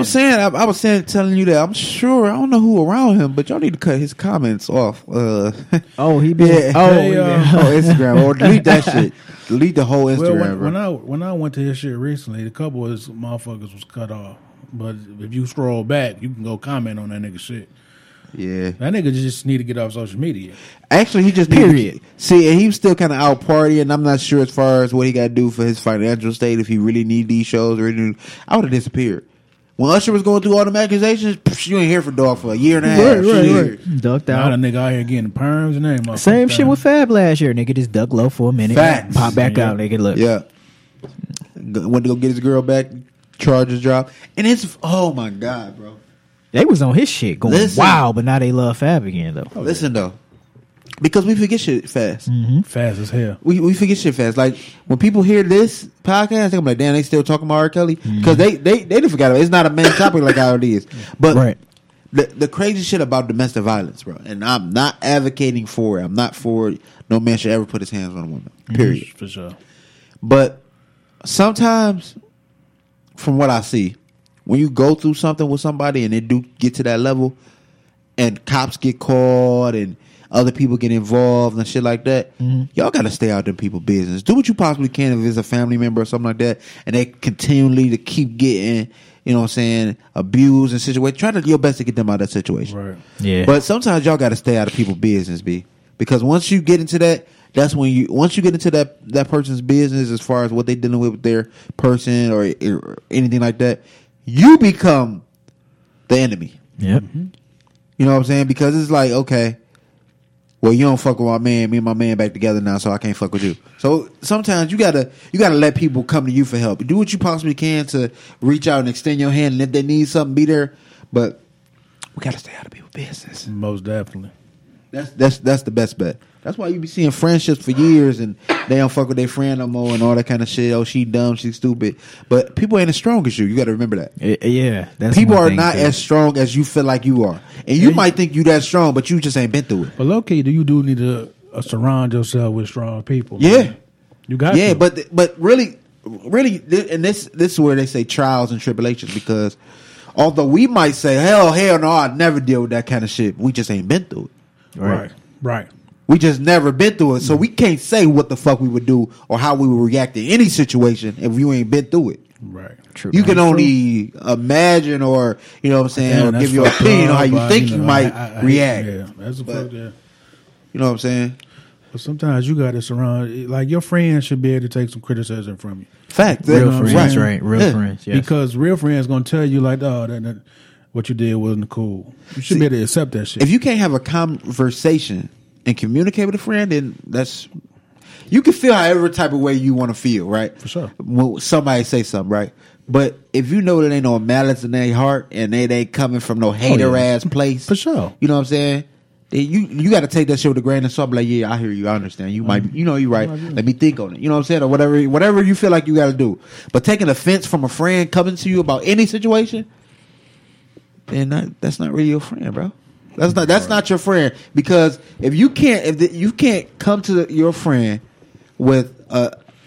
I was saying, telling you that I'm sure I don't know who around him, but y'all need to cut his comments off. Instagram, or delete that shit, delete the whole Instagram. Well, when I went to his shit recently, a couple of his motherfuckers was cut off. But if you scroll back, you can go comment on that nigga shit. Yeah. That nigga just need to get off social media. Actually, he just period. See, and he was still kind of out partying. I'm not sure as far as what he got to do for his financial state if he really need these shows or anything. I would have disappeared. When Usher was going through all them accusations, you ain't here for dog for a year and a half. Right. Ducked out. A nigga out here getting perms and everything. Same shit with Fab last year. Nigga just ducked low for a minute. Facts. Pop back out, nigga. Look. Yeah. Went to go get his girl back. Charges dropped. And it's, oh my God, bro. They was on his shit going wild, but now they love Fab again, though. Oh, listen, though. Because we forget shit fast. Mm-hmm. Fast as hell. We forget shit fast. Like, when people hear this podcast, I think I'm like, damn, they still talking about R. Kelly? Because they didn't forget about it. It's not a main topic like how it is. But the crazy shit about domestic violence, bro, and I'm not advocating for it. I'm not for it. No man should ever put his hands on a woman. Period. For sure. But sometimes, from what I see, when you go through something with somebody and they do get to that level and cops get called and other people get involved and shit like that, y'all gotta stay out of them people's business. Do what you possibly can if it's a family member or something like that, and they continually to keep getting, you know what I'm saying, abused and situation. Try to do your best to get them out of that situation. Right. Yeah. But sometimes y'all gotta stay out of people's business, B. Because once you get into that, that's when you that person's business as far as what they dealing with their person or anything like that, you become the enemy. Yep. Mm-hmm. You know what I'm saying? Because it's like, okay, well, you don't fuck with my man. Me and my man back together now, so I can't fuck with you. So sometimes you gotta let people come to you for help. Do what you possibly can to reach out and extend your hand, and if they need something, be there. But we gotta stay out of people's business. Most definitely. That's the best bet. That's why you be seeing friendships for years, and they don't fuck with their friend no more, and all that kind of shit. Oh, she dumb, she stupid. But people ain't as strong as you. You gotta remember that. Yeah, that's people are not as strong as you feel like you are. And you might think you that strong, but you just ain't been through it. But low key, you do need to surround yourself with strong people. Yeah, man. You got to. But really, and this is where they say trials and tribulations, because although we might say hell no, I never deal with that kind of shit, we just ain't been through it. Right. We just never been through it, so we can't say what the fuck we would do or how we would react to any situation if you ain't been through it. Right. True. You can only imagine, or you know what I'm saying, or give your opinion on how you think you might react. Yeah, that's a fuck, yeah. You know what I'm saying? But sometimes you got to surround, like, your friends should be able to take some criticism from you. Fact. Real friends. That's right. Real friends, yes. Because real friends going to tell you, like, oh, that what you did wasn't cool. You should be able to accept that shit. If you can't have a conversation and communicate with a friend, then that's, you can feel however type of way you want to feel, right? For sure. When somebody say something, right? But if you know that ain't no malice in their heart and they ain't coming from no hater ass place, for sure. You know what I'm saying? Then you got to take that shit with a grain of salt. Be like, yeah, I hear you, I understand. You might, you know, you right. Let me think on it. You know what I'm saying? Or whatever you feel like you got to do. But taking offense from a friend coming to you about any situation, then that's not really your friend, bro. That's not your friend, because if you can't come to your friend with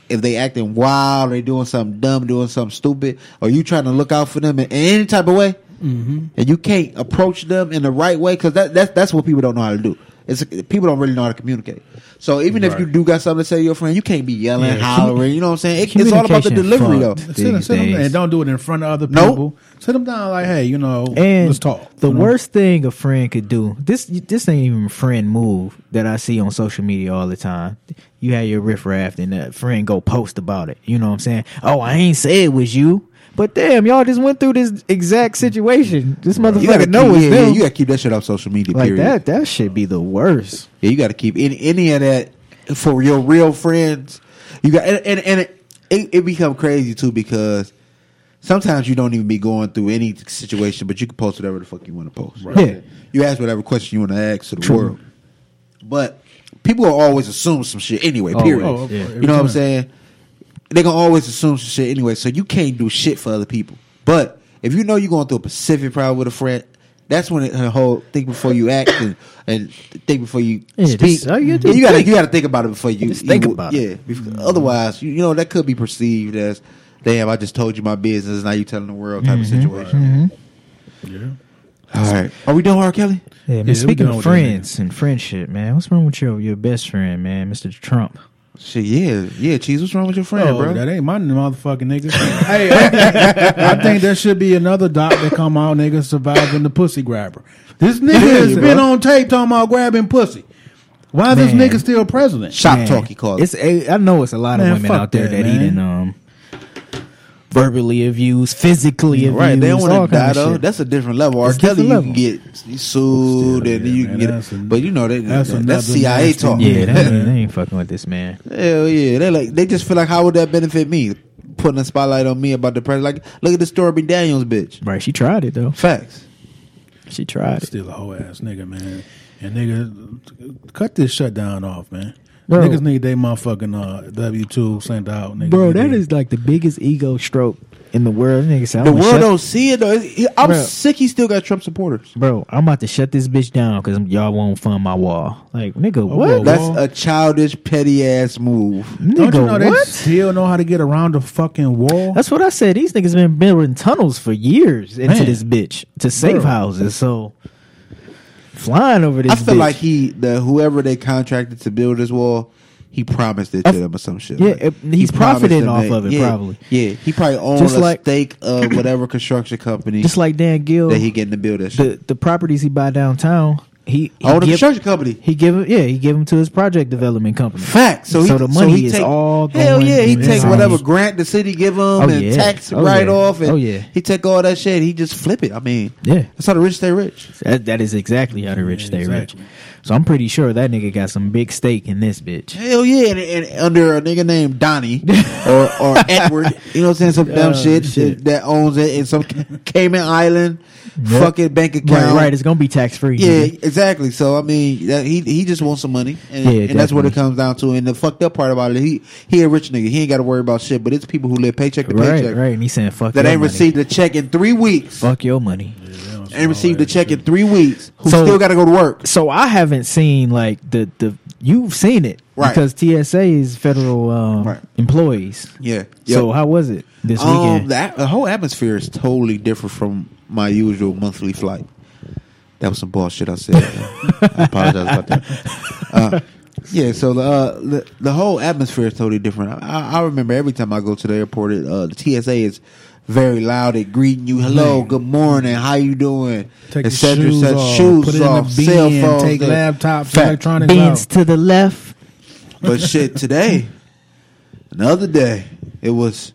if they acting wild, they doing something dumb, doing something stupid, or you trying to look out for them in any type of way, and you can't approach them in the right way, because that's what people don't know how to do. It's people don't really know how to communicate. So even if you do got something to say to your friend, you can't be yelling, hollering. You know what I'm saying? It's all about the delivery, though. Sit them and don't do it in front of other people. Sit them down like, hey, you know, and let's talk. The worst thing a friend could do, this ain't even a friend move that I see on social media all the time. You had your riffraff and that friend go post about it. You know what I'm saying? Oh, I ain't say it was you. But damn, y'all just went through this exact situation. This motherfucker knows it's them. You gotta keep that shit off social media. Like period. That should be the worst. Yeah, you gotta keep any of that for your real friends. You got and it become crazy too, because sometimes you don't even be going through any situation, but you can post whatever the fuck you want to post. Right. Yeah. You ask whatever question you want to ask to the world. But people will always assume some shit anyway. Period. You know what I'm saying? They're going to always assume some shit anyway, so you can't do shit for other people. But if you know you're going through a specific problem with a friend, that's when the whole think before you act and think before you speak. You got to think about it before you... Just think about it. Yeah. Otherwise, you know, that could be perceived as, damn, I just told you my business, now you telling the world type of situation. Right. Mm-hmm. Yeah. All right. Are we done, R. Kelly? Yeah, man, speaking of friends and friendship, man, what's wrong with your best friend, man, Mr. Trump? Shit, yeah, Cheese, what's wrong with your friend, bro? That ain't my motherfucking nigga. Hey, I think there should be another doc that come out, nigga, surviving the pussy grabber. This nigga has been on tape talking about grabbing pussy. Why is this nigga still president? Shop talk, he calls it. I know it's a lot of women out there that even verbally abused, physically abused. Right, they don't want to die though. That's a different level. R. Kelly, you can get sued, and you can get, but you know that's CIA talk. Yeah, they ain't fucking with this man. Hell yeah, they just feel like, how would that benefit me? Putting a spotlight on me about the president. Like, look at the Stormy Daniels bitch. Right, she tried it though. Facts. She tried it. Still a whole ass nigga, man. And nigga, cut this shutdown off, man. Bro. Niggas need they motherfucking W-2 sent out, nigga. Bro, that is like the biggest ego stroke in the world. Nigga, so the world don't see it, though. I'm sick he still got Trump supporters. Bro, I'm about to shut this bitch down because y'all won't fund my wall. Like, nigga, what? That's a childish, petty-ass move. Nigga, don't you know they still know how to get around the fucking wall? That's what I said. These niggas been building tunnels for years into this bitch to safe houses, so... Flying over this I feel bitch. Like whoever they contracted to build this wall, he promised it to them or some shit. Yeah, he's profiting off of it, probably. Yeah, he probably owns a stake of whatever construction company. Just like Dan Gill. That he getting to build that shit. The properties he buy downtown, he owned a construction company. He give them to his project development company. Facts. So the money is all going. Hell yeah, he take whatever grant the city give him and tax write-off. And he take all that shit. He just flip it. I mean, that's how the rich stay rich. That is exactly how the rich stay rich. So I'm pretty sure that nigga got some big stake in this bitch. Hell yeah, and under a nigga named Donnie or Edward, you know what I'm saying, some dumb shit that owns it in some Cayman Island fucking bank account. Right, it's gonna be tax free. Yeah, nigga. Exactly. So I mean, he just wants some money, and that's what it comes down to. And the fucked up part about it, he a rich nigga. He ain't got to worry about shit. But it's people who live paycheck to paycheck. Right, and he saying fuck that your ain't money. Received a check in 3 weeks. Fuck your money. Ain't received a check in 3 weeks. Who still got to go to work. So I haven't seen like the you've seen it because TSA is federal employees. Yeah. Yep. So how was it this weekend? The whole atmosphere is totally different from my usual monthly flight. That was some bullshit I said. I apologize about that. So the whole atmosphere is totally different. I remember every time I go to the airport, the TSA is very loud at greeting you. Hello, good morning, how you doing? Take your shoes off, put it in the bin, cell phones, take laptops, electronics out. To the left. But shit, today, another day, it was,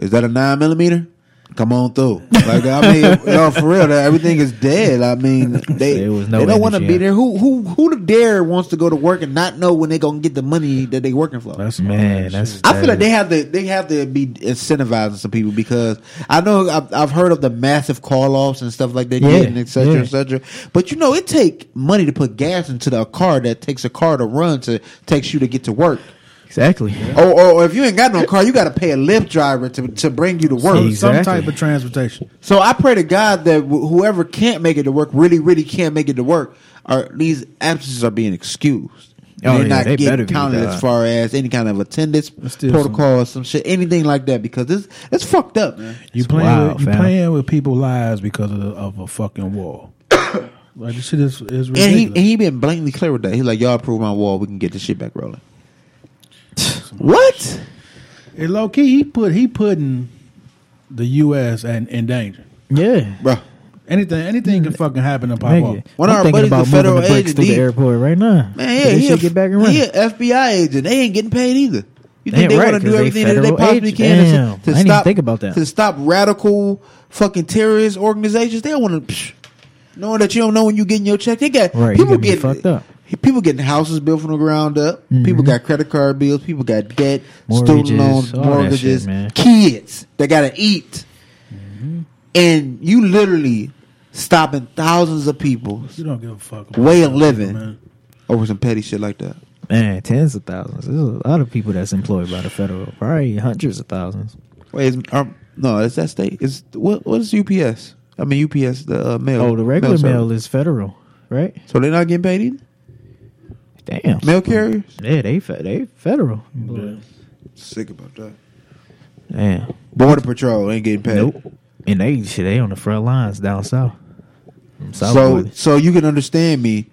is that a 9mm? Come on through. Like, I mean, no, for real, everything is dead. I mean, they don't want to be there. Who the dare wants to go to work and not know when they're gonna get the money that they working for? That's man. That's I feel like they have to be incentivizing some people because I know I've heard of the massive call offs and stuff like that, etc. But you know, it take money to put gas into the car that takes a car to run to takes you to get to work. Exactly. Yeah. Or if you ain't got no car, you got to pay a Lyft driver to bring you to work. Exactly. Some type of transportation. So I pray to God that whoever can't make it to work really, really can't make it to work. Or these absences are being excused. They're not getting counted as far as any kind of attendance protocol or some shit, anything like that, because it's fucked up, man. You playing with people's lives because of a fucking wall. Like, this shit is ridiculous. And he been blatantly clear with that. He's like, y'all approve my wall, we can get this shit back rolling. What? And low key, he putting the U.S. in danger. Yeah, bro. Anything can fucking happen to Paco. One of our buddies, the federal agent, to the airport right now. Man, yeah, he should get back and run. He an FBI agent. They ain't getting paid either. You think they want to do everything that they possibly can to stop radical fucking terrorist organizations? They don't want to knowing that you don't know when you getting your check. They got people getting fucked up. People getting houses built from the ground up. Mm-hmm. People got credit card bills. People got debt, student loans, mortgages, shit, kids that gotta eat. Mm-hmm. And you literally stopping thousands of people. You don't give a fuck about way of living over some petty shit like that. Man, tens of thousands. There's a lot of people that's employed by the federal. Probably hundreds of thousands. Wait, is that state? Is what is UPS? I mean UPS, the mail. Oh, the regular mail is federal, right? So they're not getting paid either? Damn. Mail carriers? Yeah, they federal. Yeah. Sick about that. Damn. Border Patrol ain't getting paid. Nope. And they on the front lines down south. So you can understand me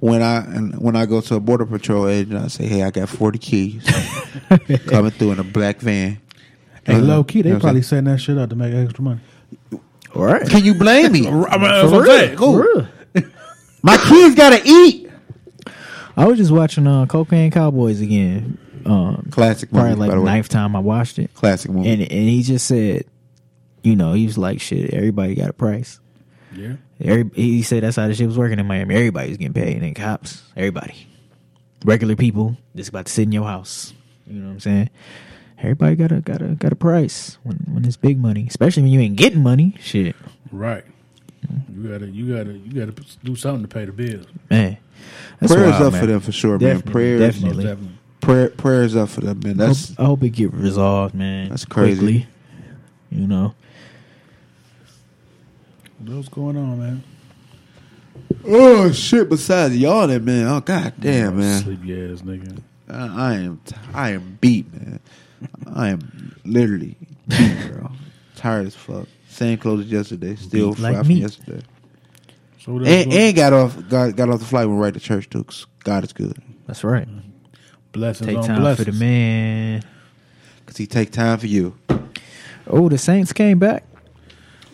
When I go to a border patrol agent, I say, "Hey, I got 40 keys coming through in a black van." And low key, they probably setting that shit up to make extra money. All right? Can you blame me? For real. My kids gotta eat. I was just watching Cocaine Cowboys again. Classic movie. Probably like the ninth time I watched it. Classic movie. And he just said, you know, he was like, "Shit, everybody got a price." Yeah. He said that's how the shit was working in Miami. Everybody's getting paid, and cops, everybody, regular people, just about to sit in your house. You know what I'm saying? Everybody got a price when it's big money, especially when you ain't getting money. Shit, right? You gotta do something to pay the bills, man. Prayers up for them for sure, man. Prayers up for them, man. I hope it get resolved, man. That's crazy, quickly, you know. What's going on, man? Oh shit! Besides yawning, man. Oh goddamn, man. Sleepy ass nigga. I am beat, man. I am literally beat, bro. Tired as fuck. Same clothes as yesterday. Still fried like from yesterday. So and got off the flight. Went right to church too. God is good. That's right. Blessings. Take time for the man, cause he take time for you. Oh, the Saints came back.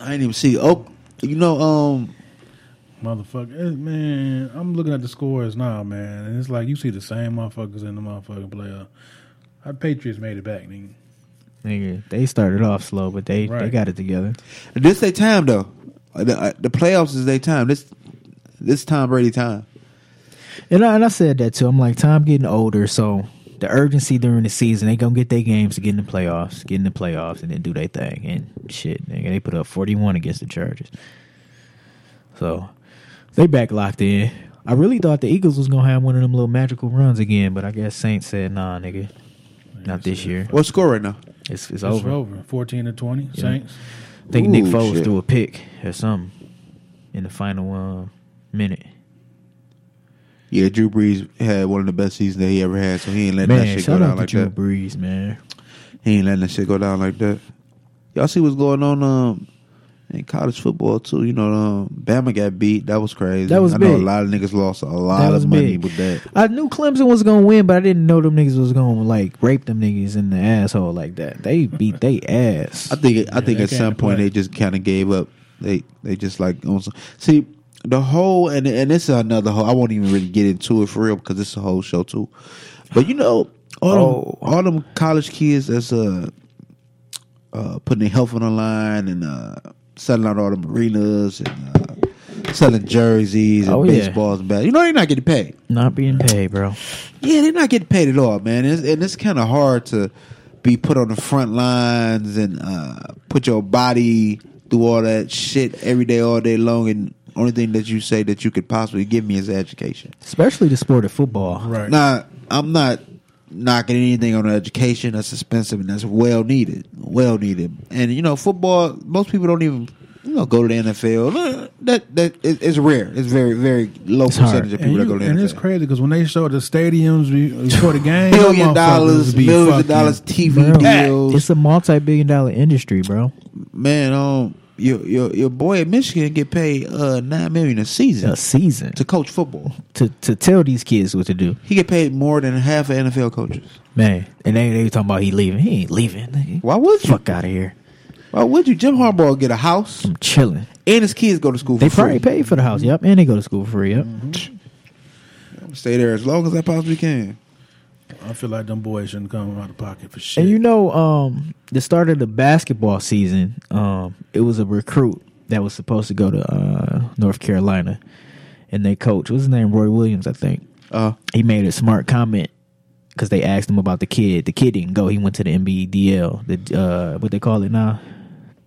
I didn't even see. Oh. You know, motherfucker, man, I'm looking at the scores now, man, and it's like you see the same motherfuckers in the motherfucking playoff. Our Patriots made it back, nigga. They started off slow, but they got it together. This their time, though. The playoffs is their time. This Tom Brady time. And I said that, too. I'm like, Tom getting older, so the urgency during the season, they gonna get their games to get in the playoffs, and then do their thing. And shit, nigga, they put up 41 against the Chargers. So they back locked in. I really thought the Eagles was gonna have one of them little magical runs again, but I guess Saints said, "Nah, nigga, not this year." What score right now? It's over. 14-20, yeah. Saints. I think Nick Foles threw a pick or something in the final minute. Yeah, Drew Brees had one of the best seasons that he ever had, so he ain't letting that shit go down like that. Drew Brees, man. He ain't letting that shit go down like that. Y'all see what's going on in college football, too. You know, Bama got beat. That was crazy. That was big. I know a lot of niggas lost a lot of money with that. I knew Clemson was going to win, but I didn't know them niggas was going to, like, rape them niggas in the asshole like that. They beat they ass. I think at some point they just kind of gave up. They just, like, on some, see, the whole, and this is another whole, I won't even really get into it for real because it's a whole show too. But you know, all them college kids that's putting their health on the line and selling out all them arenas and selling jerseys and baseballs and bats. You know, they're not getting paid. Not being paid, bro. Yeah, they're not getting paid at all, man. And it's kind of hard to be put on the front lines and put your body through all that shit every day, all day long, and only thing that you say that you could possibly give me is education. Especially the sport of football. Right. Now, I'm not knocking anything on education. That's expensive and that's well needed. Well needed. And, you know, football, most people don't even, you know, go to the NFL. That it's rare. It's very, very low percentage of people that go to the NFL. And it's crazy because when they show the stadiums before the game, billions of dollars TV deals. It's a multi-billion-dollar industry, bro. Man, Your boy at Michigan get paid $9 million a season to coach football, to tell these kids what to do. He get paid more than half of NFL coaches, man. And they talking about he leaving. He ain't leaving. Nigga. Why would you? Fuck out of here. Why would you? Jim Harbaugh get a house. I'm chilling. And his kids go to school. They for probably free. Pay for the house. Yep, and they go to school for free. Yep. Mm-hmm. I'm gonna stay there as long as I possibly can. I feel like them boys shouldn't come out of pocket for shit. And you know, the start of the basketball season, it was a recruit that was supposed to go to North Carolina, and they coach, what's his name, Roy Williams, I think. He made a smart comment because they asked him about the kid. The kid didn't go. He went to the NBDL, what they call it now.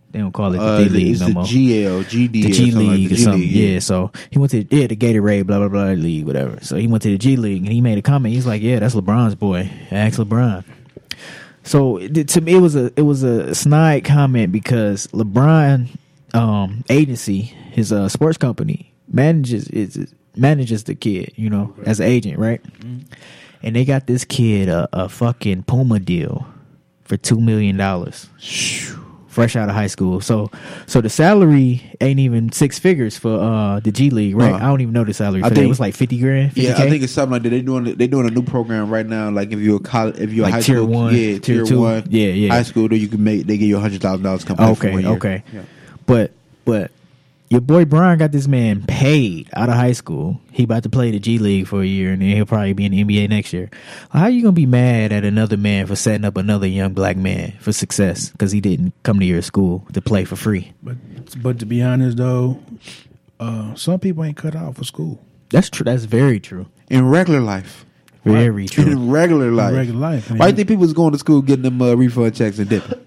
They don't call it the D League no more. It's the GL, GD, the G League or something. Yeah, so he went to the Gatorade, blah blah blah league, whatever. So he went to the G League and he made a comment. He's like, "Yeah, that's LeBron's boy. Ask LeBron." So to me, it was a snide comment because LeBron agency, his sports company manages the kid, you know, as an agent, right? Mm-hmm. And they got this kid a fucking Puma deal for $2 million. fresh out of high school. So the salary ain't even six figures for the G League, right? I don't even know the salary. I think it was like 50 grand. 50K? Yeah, I think it's something like that. They're doing a new program right now. Like if you're a college, if you're like high tier school, one, yeah, tier two, one, yeah, high school, then you can make. They give you $100,000 company. Okay, yeah. But your boy Brian got this man paid out of high school. He about to play the G League for a year, and then he'll probably be in the NBA next year. How are you going to be mad at another man for setting up another young black man for success because he didn't come to your school to play for free? But to be honest, though, some people ain't cut out for school. That's true. That's very true. In regular life. Very true. In regular life. Man. Why do you think people was going to school getting them refund checks and dipping?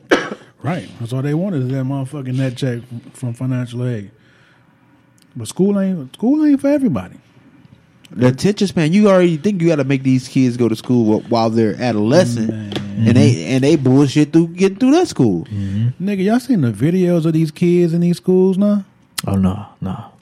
Right. That's all they wanted is that motherfucking net check from financial aid. But school ain't for everybody. The attention span, you already think you got to make these kids go to school while they're adolescent, and they bullshit through getting through that school. Mm-hmm. Nigga, y'all seen the videos of these kids in these schools now? Oh no.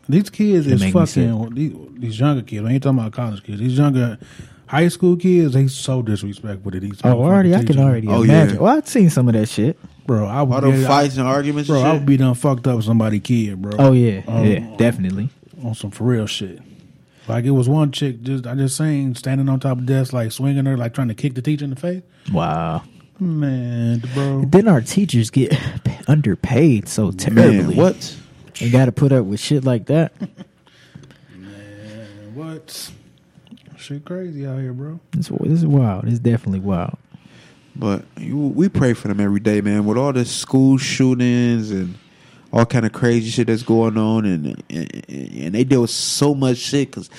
These kids is fucking these younger kids. I ain't talking about college kids. These younger high school kids, they so disrespectful to these. I can already imagine. Yeah. Well, I've seen some of that shit. Bro, I would all those fights and arguments. Bro, and shit. I would be done fucked up with somebody's kid, bro. Oh yeah, definitely on some for real shit. Like it was one chick, I just seen standing on top of the desk, like swinging her, like trying to kick the teacher in the face. Wow, man, bro. Then our teachers get underpaid so terribly. Man, what? They got to put up with shit like that. Man, what? Shit, crazy out here, bro. This is wild. It's definitely wild. But we pray for them every day, man. With all the school shootings and all kind of crazy shit that's going on, and they deal with so much shit because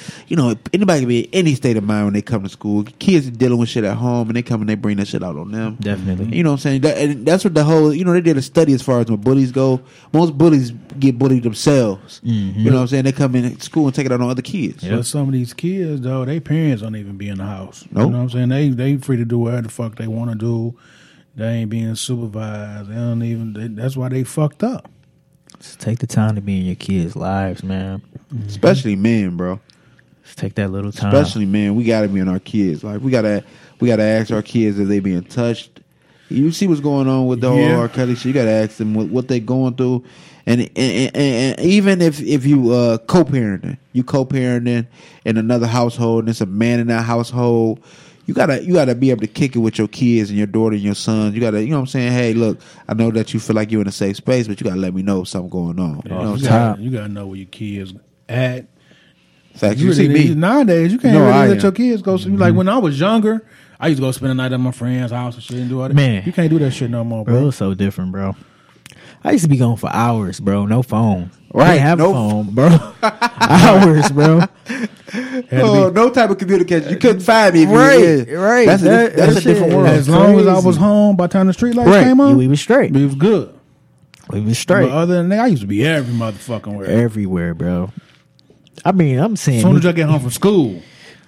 anybody can be in any state of mind when they come to school. Kids are dealing with shit at home, and they come and they bring that shit out on them. Definitely, you know what I'm saying. And that's what the whole they did a study as far as when bullies go. Most bullies get bullied themselves. Mm-hmm. You know what I'm saying. They come in at school and take it out on other kids. Yep. But some of these kids though, their parents don't even be in the house. Nope. You know what I'm saying. They free to do whatever the fuck they want to do. They ain't being supervised. They don't even. That's why they fucked up. Just take the time to be in your kids' lives, man. Mm-hmm. Especially men, bro. Just take that little time. Especially men, we gotta be in our kids' life. We gotta ask our kids if they being touched. You see what's going on with the whole R. Kelly shit. You gotta ask them what they going through, and even if you co-parenting in another household, and it's a man in that household. You gotta be able to kick it with your kids and your daughter and your sons. You gotta, you know what I'm saying? Hey, look, I know that you feel like you're in a safe space, but you gotta let me know if something's going on. Yeah, you gotta know where your kids at. Fact, you see me nowadays. You can't really let your kids go. Mm-hmm. Like when I was younger, I used to go spend the night at my friend's house and shit and do all that. Man, you can't do that shit no more, bro. It was so different, bro. I used to be gone for hours, bro. No phone. Right. I didn't have a phone, bro. Hours, bro. No type of communication. You couldn't find me. Right. That's a different world. As long as I was home by the time the streetlights came on, we was straight. We was good. But other than that, I used to be every motherfucking where. Everywhere, bro. I mean, I'm saying. As soon as I get home from school.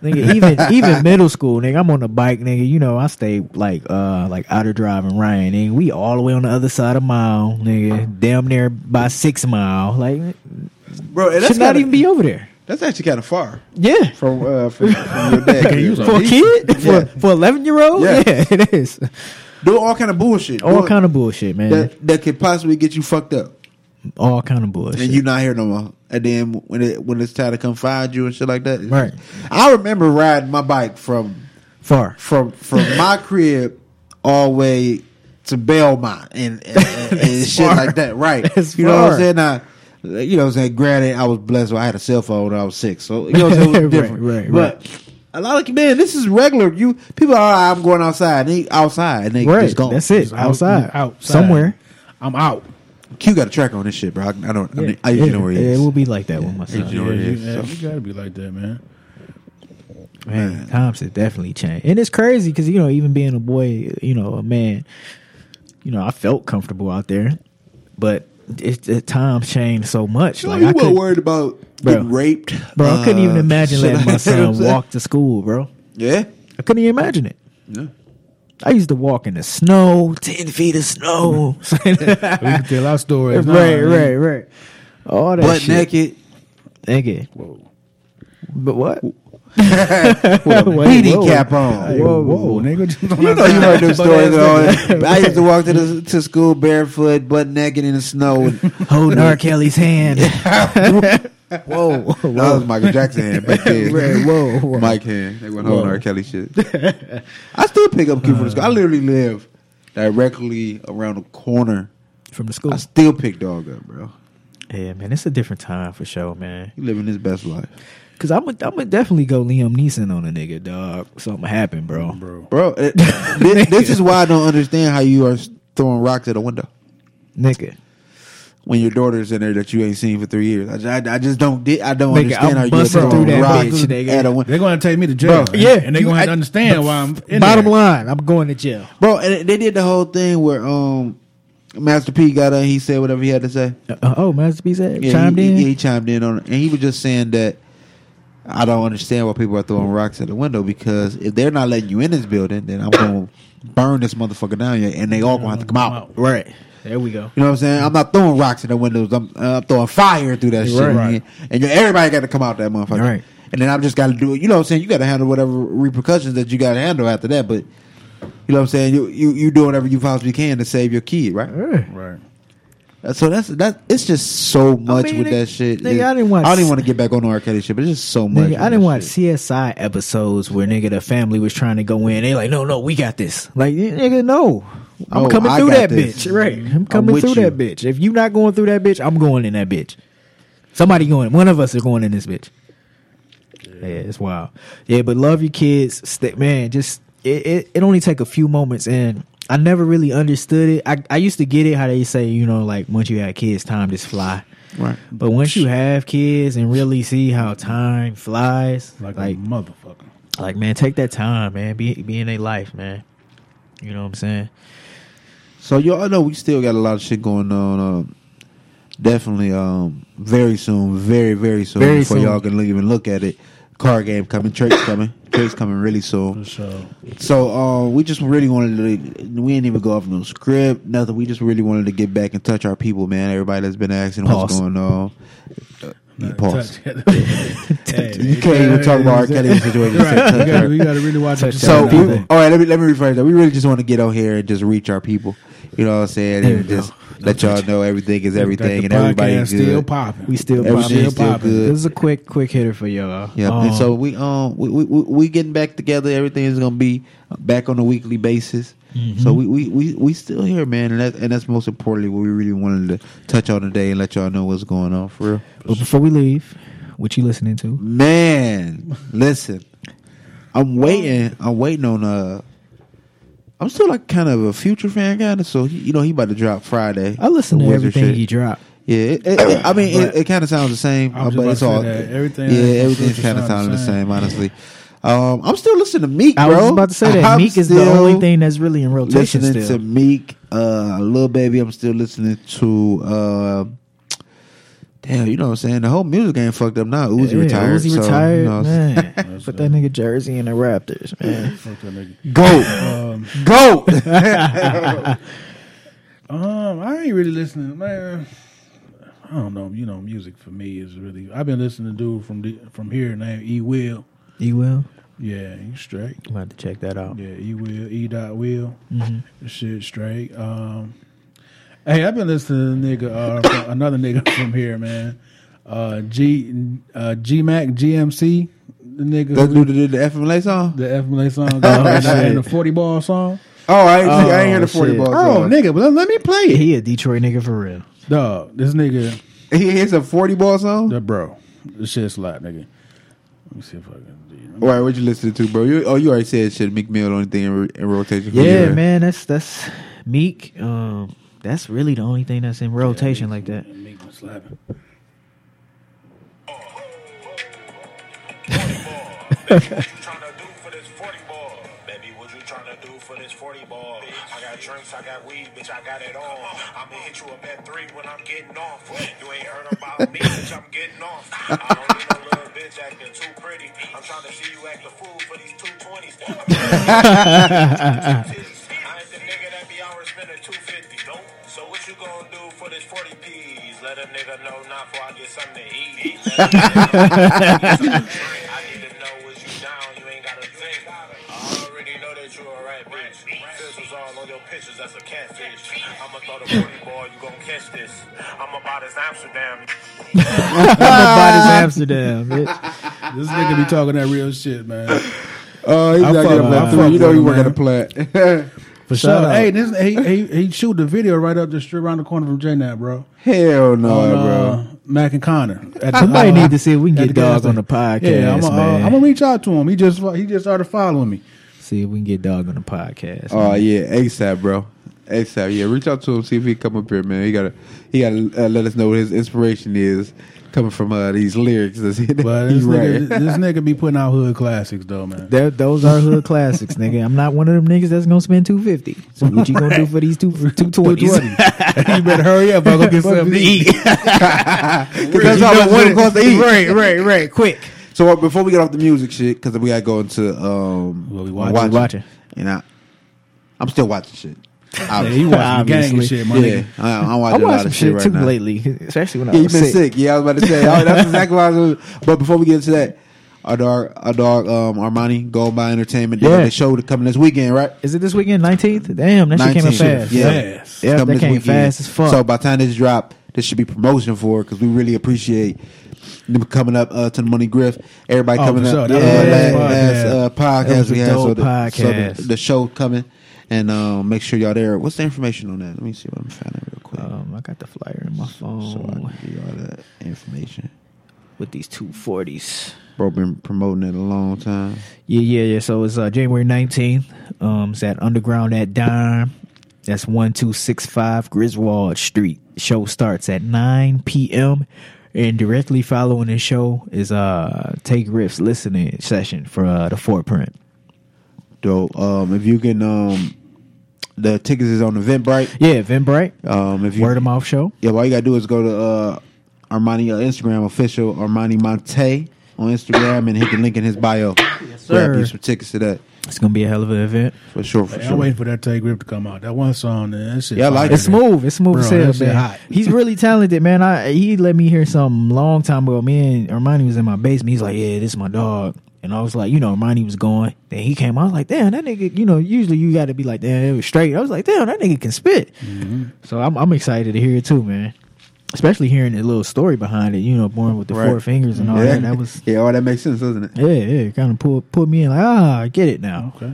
Nigga, even middle school, nigga, I'm on the bike, nigga. You know, I stayed like Outer Drive and Ryan, nigga. We all the way on the other side of Mile, nigga. Damn near by 6 Mile, like, bro. Should not even be over there. That's actually kind of far. Yeah, from your dad. For a kid, for 11-year-old, yeah, it is. Do all kind of bullshit. All kind of bullshit, man. That could possibly get you fucked up. All kind of bullshit. And you're not here no more. And then when it's time to come find you and shit like that. Right. I remember riding my bike from my crib all the way to Belmont and shit like that. Right. That's far. Know what I'm saying? Granted, I was blessed when I had a cell phone when I was 6. So you know what I'm saying? It was different. But a lot of man, this is regular. People are I'm going outside. They outside and they just gone. That's it. Outside. Somewhere. I'm out. Q got a track on this shit, bro. I know where he is. It will be like that with my son. You gotta be like that, man. Man, times have definitely changed, and it's crazy because even being a boy, a man, I felt comfortable out there, but the times changed so much. I wasn't worried about getting raped, bro. I couldn't even imagine letting my son walk to school, bro. Yeah, I couldn't even imagine it. Yeah. I used to walk in the snow, 10 feet of snow. We can tell our stories. Right. All that butt shit. Naked. Whoa. But what? With a cap on. Whoa, nigga. You know you heard them stories on. I used to walk to school barefoot, butt naked in the snow, holding R. Kelly's hand. Whoa. That was Michael Jackson's hand back then. Right, whoa. Mike hand. They went holding R. Kelly shit. I still pick up people from the school. I literally live directly around the corner from the school. I still pick dog up, bro. Yeah, man, it's a different time for sure, man. He living his best life. Cause I'm definitely go Liam Neeson on a nigga, dog. Something happened, bro. This is why I don't understand how you are throwing rocks at a window, nigga. When your daughter's in there that you ain't seen for 3 years, I just don't get. I don't understand how you throwing that rocks at a window. They're gonna take me to jail, bro. Yeah, and they're gonna have to understand why I'm. In bottom there. Line, I'm going to jail, bro. And they did the whole thing where Master P got up. He said whatever he had to say. Master P said chimed in. He chimed in on it, and he was just saying that I don't understand why people are throwing rocks at the window, because if they're not letting you in this building, then I'm gonna burn this motherfucker down here, and they all gonna have to come out. Right there we go. You know what I'm saying? I'm not throwing rocks at the windows. I'm throwing fire through that shit, right. And everybody got to come out that motherfucker. Right. And then I've just got to do it. You know what I'm saying? You got to handle whatever repercussions that you got to handle after that. But you know what I'm saying? You do whatever you possibly can to save your kid, right? Right. So that's it's just so much with that shit. Nigga, I didn't want to get back on the R. Kelly shit, but it's just so much. Nigga, I didn't watch CSI episodes where nigga the family was trying to go in. They like, no, we got this. Like, nigga, no, I'm coming through that bitch. Right, I'm coming through that bitch. If you not going through that bitch, I'm going in that bitch. Somebody going. One of us is going in this bitch. Yeah, it's wild. Yeah, but love your kids, man. Just it only take a few moments and. I never really understood it. I used to get it how they say, you know, like once you have kids, time just fly. Right. But once you have kids and really see how time flies, like a motherfucker. Like, man, take that time, man. Be in their life, man. You know what I'm saying? So y'all know we still got a lot of shit going on. Definitely, very soon, very very soon, very before soon. Y'all can even look at it. Card game coming, Drake's coming really soon. For sure. So we just really wanted to. We didn't even go off no script, nothing. We just really wanted to get back and touch our people, man. Everybody that's been asking what's going on. Pause. You can't even talk about R. Kelly situation. Right. We got to really watch that. So, all right, let me rephrase that. We really just want to get on here and just reach our people. You know what I'm saying? And just let y'all know everything is everything, and everybody's still popping. We still popping. This is a quick hitter for y'all. Yeah. And so we getting back together. Everything is gonna be back on a weekly basis. Mm-hmm. So we still here, man, and that's most importantly what we really wanted to touch on today and let y'all know what's going on for real. But before we leave, what you listening to? Man, listen, I'm waiting on I'm still like kind of a Future fan kind of, so he about to drop Friday. I listen to everything he dropped. Yeah, it kind of sounds the same, but it's all everything's kind of sounding the same, honestly. I'm still listening to Meek, bro. I was about to say that Meek is the only thing that's really in rotation. Listening to Meek, Lil Baby. I'm still listening to. Damn, you know what I'm saying? The whole music game fucked up now. Uzi retired, you know, man. Put that nigga jersey in the Raptors, man. Fuck that nigga. Go. I ain't really listening, man. I don't know. You know, music for me is really. I've been listening to dude from here named E Will. E Will? Yeah, he's straight. I'm about to check that out. Yeah, E Will, E.Will. Mm-hmm. Shit straight. Hey, I've been listening to another nigga from here, man. G Mac, GMC, the nigga. That dude did the FMLA song? The FMLA song. And the 40 ball song. Oh, I ain't hear the 40 ball song. Oh, nigga, but let me play it. He a Detroit nigga for real. Dog, this nigga. He hits a 40 ball song? Bro, this shit's slap, nigga. Let me see if I can. All right, what you listening to, bro? You already said shit. Meek Mill, the only thing in rotation. Yeah, man, that's Meek. That's really the only thing that's in rotation like that. Meek was slapping. Drinks, I got weed, bitch, I got it all. I'ma hit you up at 3 when I'm getting off. You ain't heard about me, bitch, I'm getting off. I don't need no little bitch acting too pretty. I'm trying to see you act a fool for these 220s. I ain't the nigga that be out spending 250. Nope. So what you gonna do for this 40 P's? Let a nigga know not for I get something to eat. I need to know what you done. pictures, that's a catfish. I'ma throw the party ball, you gon' catch this. I'm about his Amsterdam. I'm about his Amsterdam. This nigga be talking that real shit, man. Oh, he's not getting a plant. You know you work at a plant. For sure. Hey, this he shoot the video right up just straight around the corner from JNAB, bro. Hell no, on, bro. Mac and Connor. Somebody need to see if we can get Dog on the podcast. Yeah, I'm gonna reach out to him. He just started following me. See if we can get Dog on the podcast. Oh yeah, ASAP, bro. ASAP. Yeah, reach out to him. See if he can come up here, man. He gotta let us know what his inspiration is. Coming from these lyrics, this nigga be putting out hood classics though, man. Those are hood classics, nigga. I'm not one of them niggas that's gonna spend $250. So what you gonna do for these $220? You better hurry up. I go get something to eat. That's all I wanted to eat. Right. Quick. So before we get off the music shit, because we gotta go into what we watching. And I'm still watching shit. You watch gang and shit, man. Yeah, I watch a lot of shit right too now. Lately, especially when I was sick. You've been sick. Yeah, I was about to say. That's exactly what I was. But before we get into that, our dog Armani Gold By Entertainment. Yeah, the show coming this weekend, right? Is it this weekend? 19th. Damn, that 19th, shit came up fast. Yeah, yep, that came fast as fuck. So by the time this drop, this should be promotion for it because we really appreciate them coming up to the Money Griff. Everybody coming up. Sure. Last podcast we had. So the show coming. And make sure y'all there. What's the information on that? Let me see what I'm finding real quick. I got the flyer in my phone. So I can give you all that information. With these 240s. Bro, been promoting it a long time. Yeah. So it's January 19th. It's at Underground at Dime. That's 1265 Griswold Street. Show starts at 9 p.m. And directly following the show is Take Riff's listening session for the Fort Print. Dope. If you can... The tickets is on Eventbrite. Yeah, Eventbrite. If you, word of mouth show. Yeah, all you gotta do is go to Armani Instagram official Armani Monte on Instagram and hit the link in his bio. Yes, sir. Grab you some tickets to that. It's gonna be a hell of an event for sure. I'm waiting for that Take Grip to come out. That one song, that shit. Yeah, I like it. It's smooth as hell, man. Hot. He's really talented, man. He let me hear something long time ago. Me and Armani was in my basement. He's like, yeah, this is my dog. And I was like, Armani was going. Then he came. I was like, damn, that nigga, usually you got to be like, damn, it was straight. I was like, damn, that nigga can spit. Mm-hmm. So I'm excited to hear it too, man. Especially hearing the little story behind it, born with the four fingers and all that. That was all that makes sense, doesn't it? Yeah. It kind of pulled me in like, I get it now. Okay.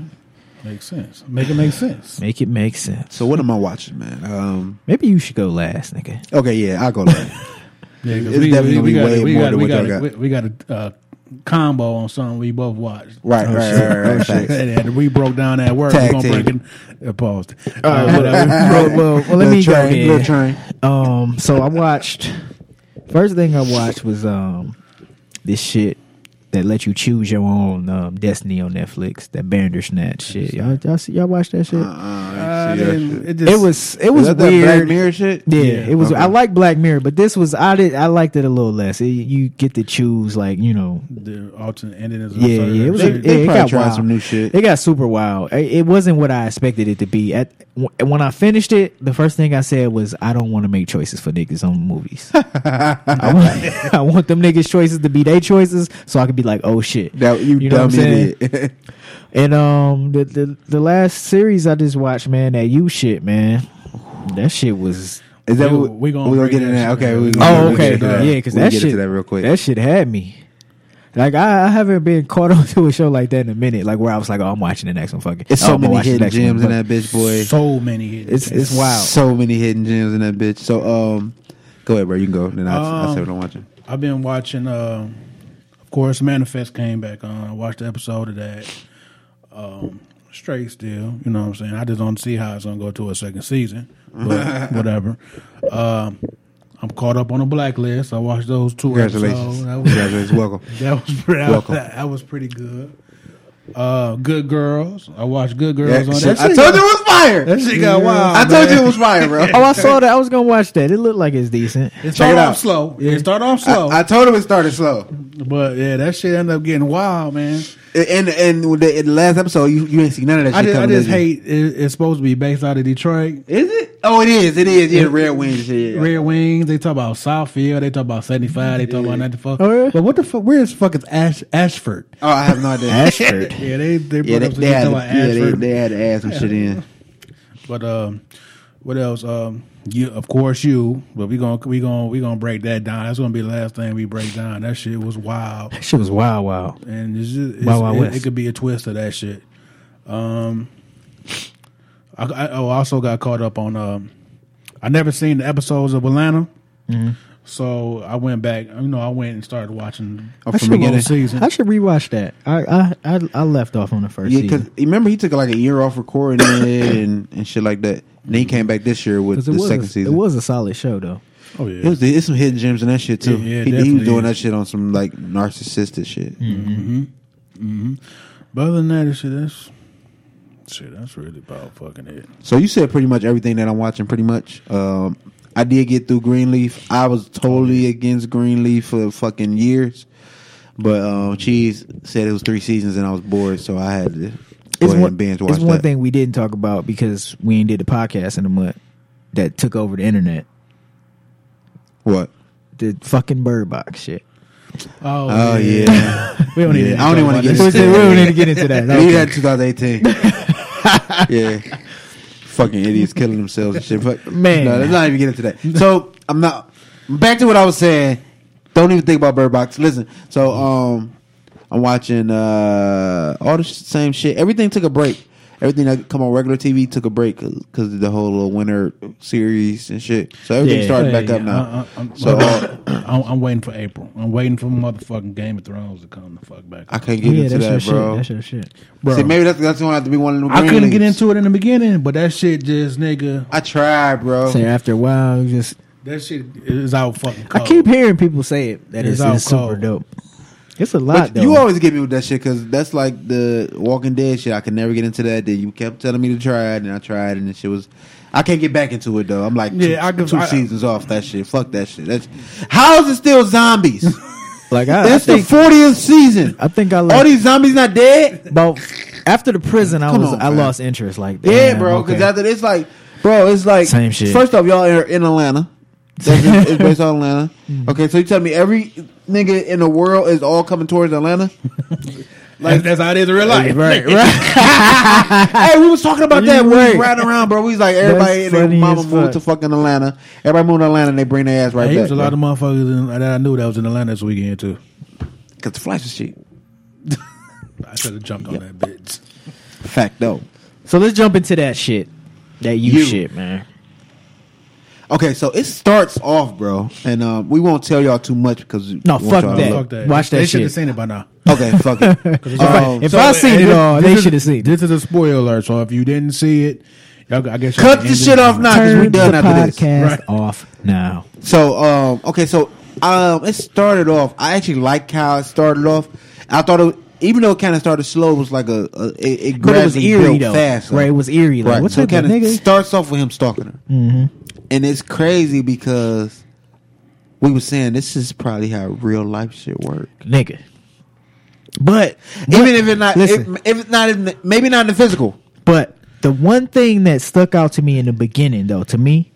Makes sense. Make it make sense. Make it make sense. So what am I watching, man? Maybe you should go last, nigga. Okay, yeah, I'll go last. Yeah, it's definitely going to be way more than what y'all got. We got a combo on something we both watched. Right. And we broke down at work. We're gonna break it. Paused. Well, let me go. So I watched. First thing I watched was this shit that let you choose your own destiny on Netflix. That Bandersnatch shit. Y'all watch that shit? It was weird. That Black Mirror shit. Yeah, it was. Okay. I like Black Mirror, but this was I liked it a little less. You get to choose, like the alternate endings. Yeah. It was. They probably got wild. Some new shit. It got super wild. It wasn't what I expected it to be. When I finished it, the first thing I said was, I don't want to make choices for niggas on movies. I want them niggas' choices to be their choices, so I could be like, oh shit, that you know what I'm saying? It. And the last series I just watched, man, that You shit, man, that shit was. Is that what we're gonna get in that? Okay. Yeah, because that shit. Into that real quick. That shit had me. Like I haven't been caught on to a show like that in a minute. Like where I was like, oh, I'm watching the next one. Fuck it. It's so many hidden gems in that bitch, boy. So many hidden. It's wild. So many hidden gems in that bitch. So go ahead, bro. You can go. Then I'll say what I'm watching. I've been watching. Of course, Manifest came back on. I watched the episode of that. Straight still, you know what I'm saying? I just don't see how it's going to go to a second season, but whatever. I'm caught up on a Blacklist. I watched those two episodes. Congratulations. Welcome. That was pretty good. Good Girls. I watched Good Girls on that. I told you it was fire. That shit got wild. I told you it was fire, bro. I saw that. I was gonna watch that. It looked like it's decent. It started off slow. Yeah, it started off slow. I told him it started slow, but yeah, that shit ended up getting wild, man. And the last episode, you ain't see none of that. I just hate. It's supposed to be based out of Detroit. Is it? Oh, it is. It is. Yeah, Red Wings. Yeah. Red Wings. They talk about Southfield. They talk about 75. They talk about 94. Oh, yeah. But what the fuck? Where is fucking Ashford? Oh, I have no idea. Ashford. Yeah, they brought up some shit about Ashford. They had to add some shit in. But what else? You, of course, you. But we gonna break that down. That's gonna be the last thing we break down. That shit was wild. That shit was wild. And it's just, it could be a twist of that shit. I also got caught up on. I never seen the episodes of Atlanta. Mm-hmm. So I went back. You know, I went and started watching from the beginning season. I should rewatch that. I left off on the first season. Remember, he took like a year off recording it and shit like that. And then he came back this year with the second season. It was a solid show, though. Oh yeah, it's some hidden gems in that shit too. Yeah, he was doing that shit on some like narcissistic shit. Mm-hmm. Mm-hmm. But other than that, that's really about fucking it. So you said pretty much everything that I'm watching. Pretty much. I did get through Greenleaf. I was totally against Greenleaf for fucking years, but Cheese said it was 3 seasons and I was bored, so I had to go ahead and binge watch that. It's one thing we didn't talk about because we ain't did the podcast in a month that took over the internet. What? The fucking Bird Box shit. Oh yeah. We don't even. I don't even want to get into that. We don't need to get into that. We had 2018. Yeah. Fucking idiots killing themselves and shit. But man, no, let's not even get into that. So back to what I was saying. Don't even think about Bird Box. Listen, so I'm watching all the same shit. Everything took a break. Everything that come on regular TV took a break because of the whole little winter series and shit. So everything's starting back up now. I'm waiting for April. I'm waiting for motherfucking Game of Thrones to come the fuck back. I can't get into that, bro. That's your shit, bro. See, maybe that's gonna have to be one of them. I couldn't get into it in the beginning, but that shit just, nigga. I tried, bro. So after a while, that shit is out fucking cold. I keep hearing people say it that it's super dope. It's a lot, though. You always get me with that shit because that's like the Walking Dead shit. I could never get into that. Then you kept telling me to try it, and I tried, and the shit was. I can't get back into it though. I'm like, two seasons off that shit. Fuck that shit. How is it still zombies? Like I think, the 40th season. I think I like all these zombies not dead. But after the prison, I lost interest. Like that. Yeah, bro. Because after this, it's like same shit. First off, y'all are in Atlanta. It's based on Atlanta. Okay, so you tell me every nigga in the world is all coming towards Atlanta? Like that's how it is in real life, right? Hey, we was talking about that when we was riding around, bro. We was like, everybody and their mama moved to fucking Atlanta. Everybody moved to Atlanta and they bring their ass right back. There's a lot of motherfuckers that I knew that was in Atlanta this weekend too. Cause the flights was cheap. I should have jumped on that bitch. Fact though. So let's jump into that shit. That you shit, man. Okay, so it starts off, bro, and we won't tell y'all too much because fuck that. Watch that shit. They should have seen it by now. Okay, fuck it. If I seen it all, they should have seen it. This is a spoiler alert, so if you didn't see it, y'all, I guess cut the shit off now because we're done after this. Turn the podcast off now. So, it started off. I actually like how it started off. I thought it. Even though it kind of started slow, it was like it grabbed the eerie fast. Right, it was eerie. Like, what's that kind of starts off with him stalking her. Mm-hmm. And it's crazy because we were saying this is probably how real life shit work. Nigga. But even if it's not, if it's not, maybe not in the physical. But the one thing that stuck out to me in the beginning, though, to me,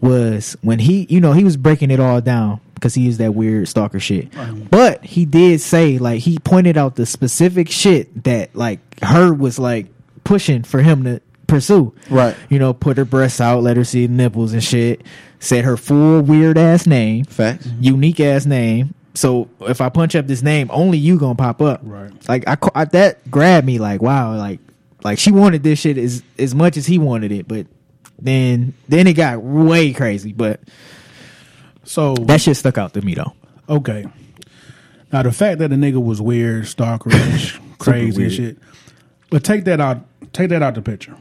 was when he was breaking it all down because he used that weird stalker shit. Right. But he did say, like, he pointed out the specific shit that, like, her was, like, pushing for him to pursue. Right. You know, put her breasts out, let her see the nipples and shit. Said her full weird-ass name. Facts. Unique-ass name. So if I punch up this name, only you gonna pop up. Right. Like, I that grabbed me, like, wow. Like she wanted this shit as much as he wanted it, but then it got way crazy, but so that shit stuck out to me though. Okay, now the fact that the nigga was weird, stalkerish, crazy and shit, but take that out the picture.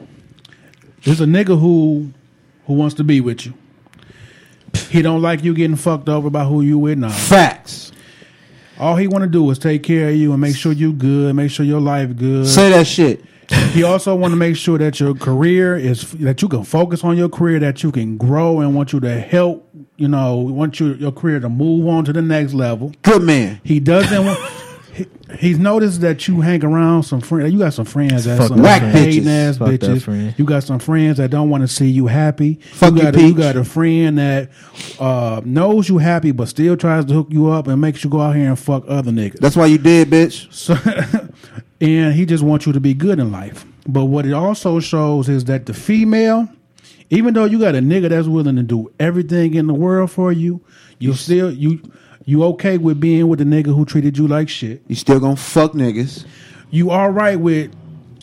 There's a nigga who wants to be with you. He don't like you getting fucked over by who you with now. Facts. All he want to do is take care of you and make sure you good, make sure your life good. Say that shit. He also want to make sure that your career is that you can focus on your career, that you can grow, and want you to help. You know, want your career to move on to the next level. Good man. He doesn't want. He's noticed that you hang around some friends. You got some friends that some whack hating ass bitches. You got some friends that don't want to see you happy. You got a friend that knows you happy but still tries to hook you up and makes you go out here and fuck other niggas. That's why you dead, bitch. So, and he just wants you to be good in life. But what it also shows is that the female, even though you got a nigga that's willing to do everything in the world for you, you okay with being with the nigga who treated you like shit. You still gonna fuck niggas. You all right with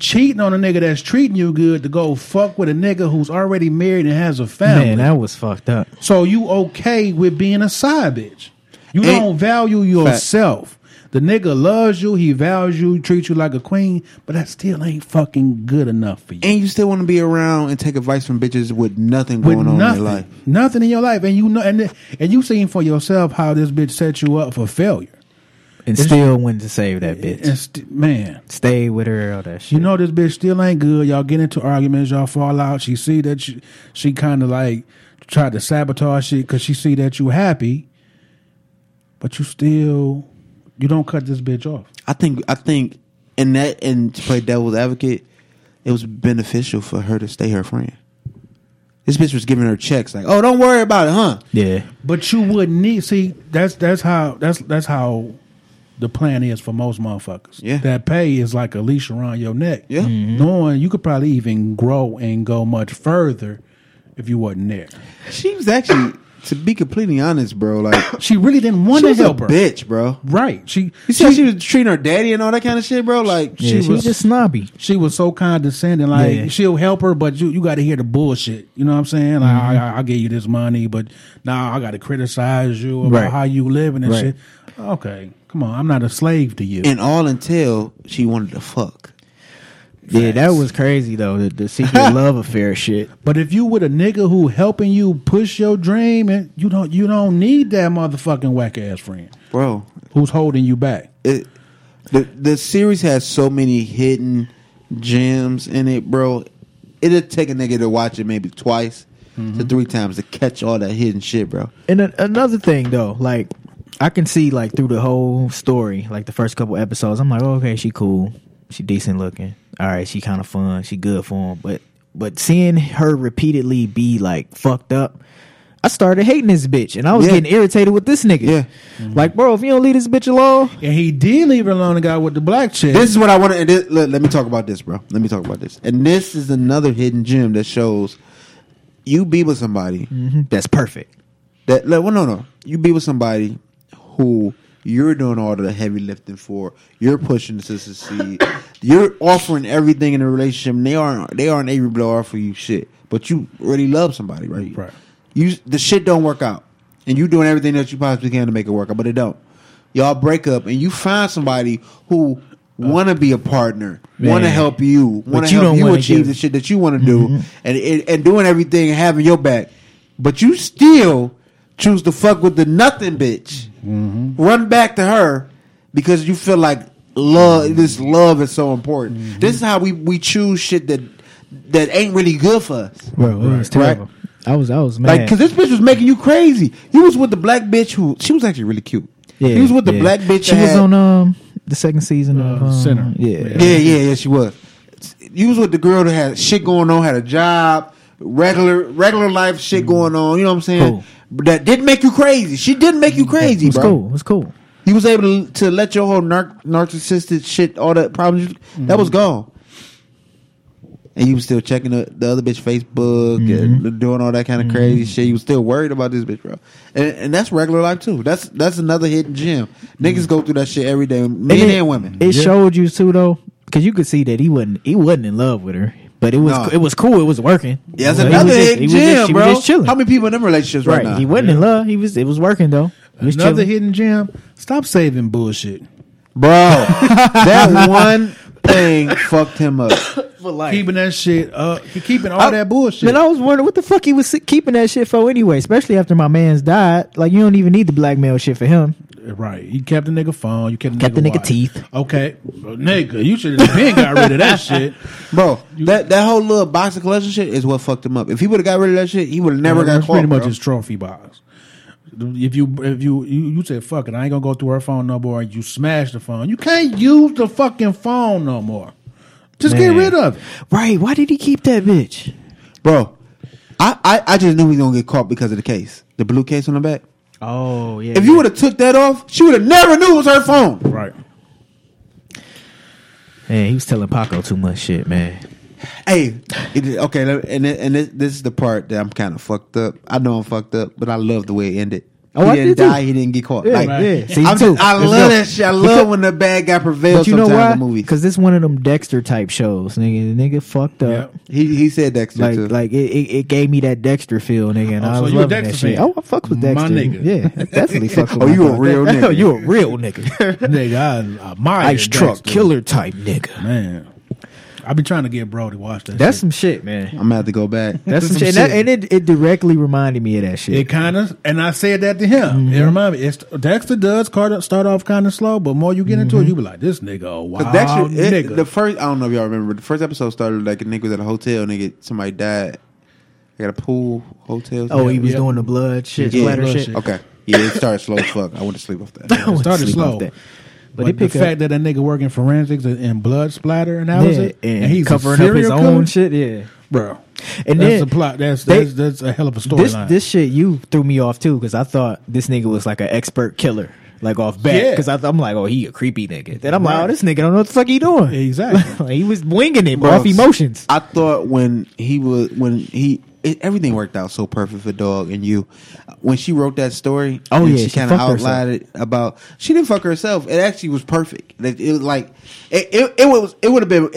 cheating on a nigga that's treating you good to go fuck with a nigga who's already married and has a family. Man, that was fucked up. So you okay with being a side bitch. You don't value yourself. The nigga loves you, he values you, treats you like a queen, but that still ain't fucking good enough for you. And you still want to be around and take advice from bitches with nothing going on in your life. Nothing in your life. And you know, and you seen for yourself how this bitch set you up for failure. And it's still went to save that bitch. And stay with her, all that shit. You know this bitch still ain't good. Y'all get into arguments, y'all fall out. She see that she kind of like tried to sabotage shit because she see that you happy, but you still... You don't cut this bitch off. I think in that, and to play devil's advocate, it was beneficial for her to stay her friend. This bitch was giving her checks like, "Oh, don't worry about it, huh?" Yeah. But you wouldn't need. See, that's how the plan is for most motherfuckers. Yeah. That pay is like a leash around your neck. Yeah. Mm-hmm. Knowing you could probably even grow and go much further if you wasn't there. She was actually. To be completely honest, bro, like she really didn't want to help her. She was a bitch, bro. Right? You see how she was treating her daddy and all that kind of shit, bro. Like she was just snobby. She was so condescending. Like she'll help her, but you got to hear the bullshit. You know what I'm saying? Like I gave you this money, but now I got to criticize you about how you living and shit. Okay, come on, I'm not a slave to you. And all until she wanted to fuck. Yeah, that was crazy though, the secret love affair shit. But if you with a nigga who helping you push your dream, and you don't need that motherfucking whack ass friend, bro, who's holding you back. The series has so many hidden gems in it, bro. It'll take a nigga to watch it maybe twice to three times to catch all that hidden shit, bro. And another thing though, like I can see like through the whole story, like the first couple episodes, I'm like, oh, okay, she cool. She decent looking. All right, she kind of fun. She good for him. But seeing her repeatedly be like fucked up, I started hating this bitch, and I was getting irritated with this nigga. Yeah, like bro, if you don't leave this bitch alone, and he did leave her alone, the guy with the black chick. This is what I want to. Let me talk about this, bro. Let me talk about this. And this is another hidden gem that shows you be with somebody that's perfect. That you be with somebody who. You're doing all the heavy lifting for. You're pushing to succeed. You're offering everything in a relationship. And they aren't able to offer you shit. But you really love somebody, right? Right. The shit don't work out, and you doing everything that you possibly can to make it work out, but it don't. Y'all break up, and you find somebody who want to be a partner, want to help you, want to help you achieve the shit that you want to do, and doing everything and having your back, but you still. Choose to fuck with the nothing bitch. Run back to her because you feel like love. This love is so important. This is how we choose shit that ain't really good for us. Bro, it was terrible. Right? I was mad. Like, cause this bitch was making you crazy. You was with the black bitch who she was actually really cute. Yeah, he was with the black bitch. She was on the second season of Center. Yeah. She was. You was with the girl that had shit going on, had a job, regular life shit going on. You know what I'm saying? Cool. That didn't make you crazy. She didn't make you crazy, bro. It was cool. He was able to let your whole narcissistic shit, all that problems, that was gone. And you was still checking the other bitch Facebook and doing all that kind of crazy shit. You was still worried about this bitch, bro. And that's regular life, too. That's another hidden gem. Niggas go through that shit every day, men and women. It showed you, too, though, because you could see that he wasn't in love with her. But it was cool. It was working. Yeah, that's another hidden gem, bro. How many people in them relationships right now? He wasn't in love. It was working, though. Another hidden gem. Stop saving bullshit. Bro, that one thing fucked him up. For life. Keeping that shit up. Keeping all that bullshit. Man, I was wondering what the fuck he was keeping that shit for anyway, especially after my man's died. Like, you don't even need the blackmail shit for him. Right, you kept the nigga phone. You kept the nigga teeth. Okay, bro, nigga, you should have been got rid of that shit, bro. That whole little box of collection shit is what fucked him up. If he would have got rid of that shit, he would have never got caught. Pretty much his trophy box. If you said fuck it, I ain't gonna go through her phone no more. You smashed the phone. You can't use the fucking phone no more. Just get rid of it. Right? Why did he keep that bitch, bro? I just knew he was gonna get caught because of the case, the blue case on the back. Oh yeah! If you would have took that off, she would have never knew it was her phone. Right. Man, he was telling Paco too much shit, man. Hey, okay, and this is the part that I'm kind of fucked up. I know I'm fucked up, but I love the way it ended. Oh, he didn't die. He didn't get caught. Yeah, like, right. Yeah. See, I love that shit. I love when the bad guy prevails. But you know why? Because this one of them Dexter type shows, nigga. The nigga fucked up. Yeah. He said Dexter too. Like it gave me that Dexter feel, nigga. And I was loving that shit. Oh, I fuck with Dexter. My nigga. Yeah, I definitely fuck with. Oh, you a real nigga. You a real nigga. Nigga, I admire Ice Dexter. Truck killer type nigga. Man. I've been trying to get bro to watch that. That's shit. Some shit, man. I'm gonna have to go back. That's some shit. And it directly reminded me of that shit. It kind of, and I said that to him. Mm-hmm. It reminded me. Dexter does start off kind of slow, but more you get into it, you be like, this nigga, a wild Dexter, nigga. The first, I don't know if y'all remember, but the first episode started like a nigga was at a hotel, nigga, somebody died. They got a pool, hotel. Oh, he was doing the blood shit, splatter shit. Okay, yeah, it started slow as fuck. I went to sleep off that. It started slow. But the fact that nigga working forensics and blood splatter and that was it, and he's covering up his own shit, yeah, bro. And that's then a plot. That's a hell of a storyline. This shit you threw me off too because I thought this nigga was like an expert killer, like off bat. Because I'm like, oh, he a creepy nigga. Then I'm like, oh, this nigga don't know what the fuck he doing. Exactly, like, he was winging it, bro, off emotions. I thought everything worked out so perfect for Dog and you. When she wrote that story, she kind of outlined it about she didn't fuck herself. It actually was perfect. It was like it would have been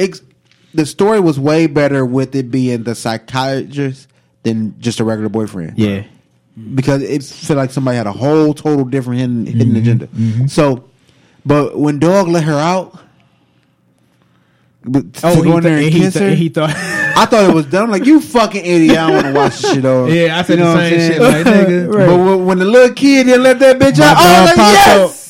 the story was way better with it being the psychiatrist than just a regular boyfriend. Yeah, because it felt like somebody had a whole total different hidden agenda. Mm-hmm. So, but when Dog let her out. He thought I thought it was done. Like, you fucking idiot! I don't want to watch this shit over. Yeah, I said the same shit, like, nigga. Right. But when the little kid didn't let that bitch out, I was like, yes,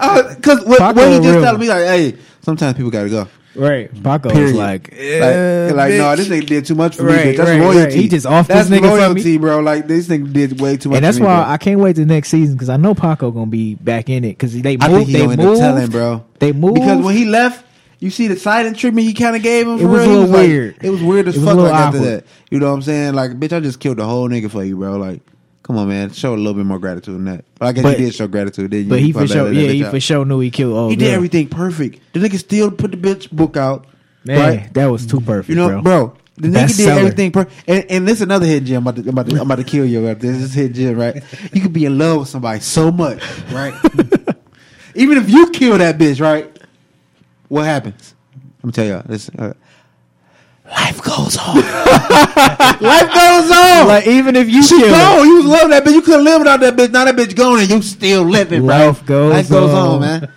Tupac. Because when he just told me, like, hey, sometimes people gotta go. Right, Paco was like, no, this nigga did too much for me. That's loyalty. He just off this nigga. That's loyalty, bro. Like, this nigga did way too much. And that's why I can't wait to next season because I know Paco gonna be back in it because they moved. I think he ended up telling, bro. They moved because when he left. You see the silent treatment he kind of gave him. It was a little weird. Like, it was weird as fuck. Like after that, you know what I'm saying? Like, bitch, I just killed the whole nigga for you, bro. Like, come on, man, show a little bit more gratitude than that. Like, I guess he did show gratitude, didn't you? But he for sure, he for sure knew he killed. He did everything perfect. The nigga still put the bitch book out. Man, right? That was too perfect, you know, bro. The nigga did everything perfect. And this is another hidden gem. I'm about to kill you about this. This is hidden gem, right? You could be in love with somebody so much, right? Even if you kill that bitch, right? What happens? I'm gonna tell y'all. Listen, life goes on. Life goes on. Like, even if you go, you was loving that bitch. You couldn't live without that bitch. Now that bitch gone and you still living, bro. Life goes on, man.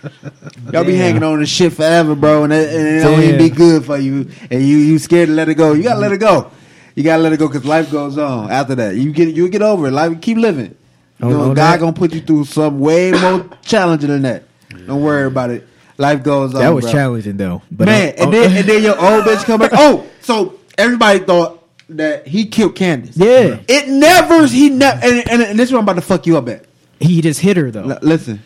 Y'all be hanging on to shit forever, bro, and it don't even be good for you. And you scared to let it go. You gotta let it go. You gotta let it go because life goes on. After that, you get over it. Life, keep living. You know, God gonna put you through some way more challenging than that. Don't worry about it. Life goes on. That was challenging though, but man. And then your old bitch come back. Oh, so everybody thought that he killed Candace. Yeah, it never. And this is what I'm about to fuck you up at. He just hit her though. Listen,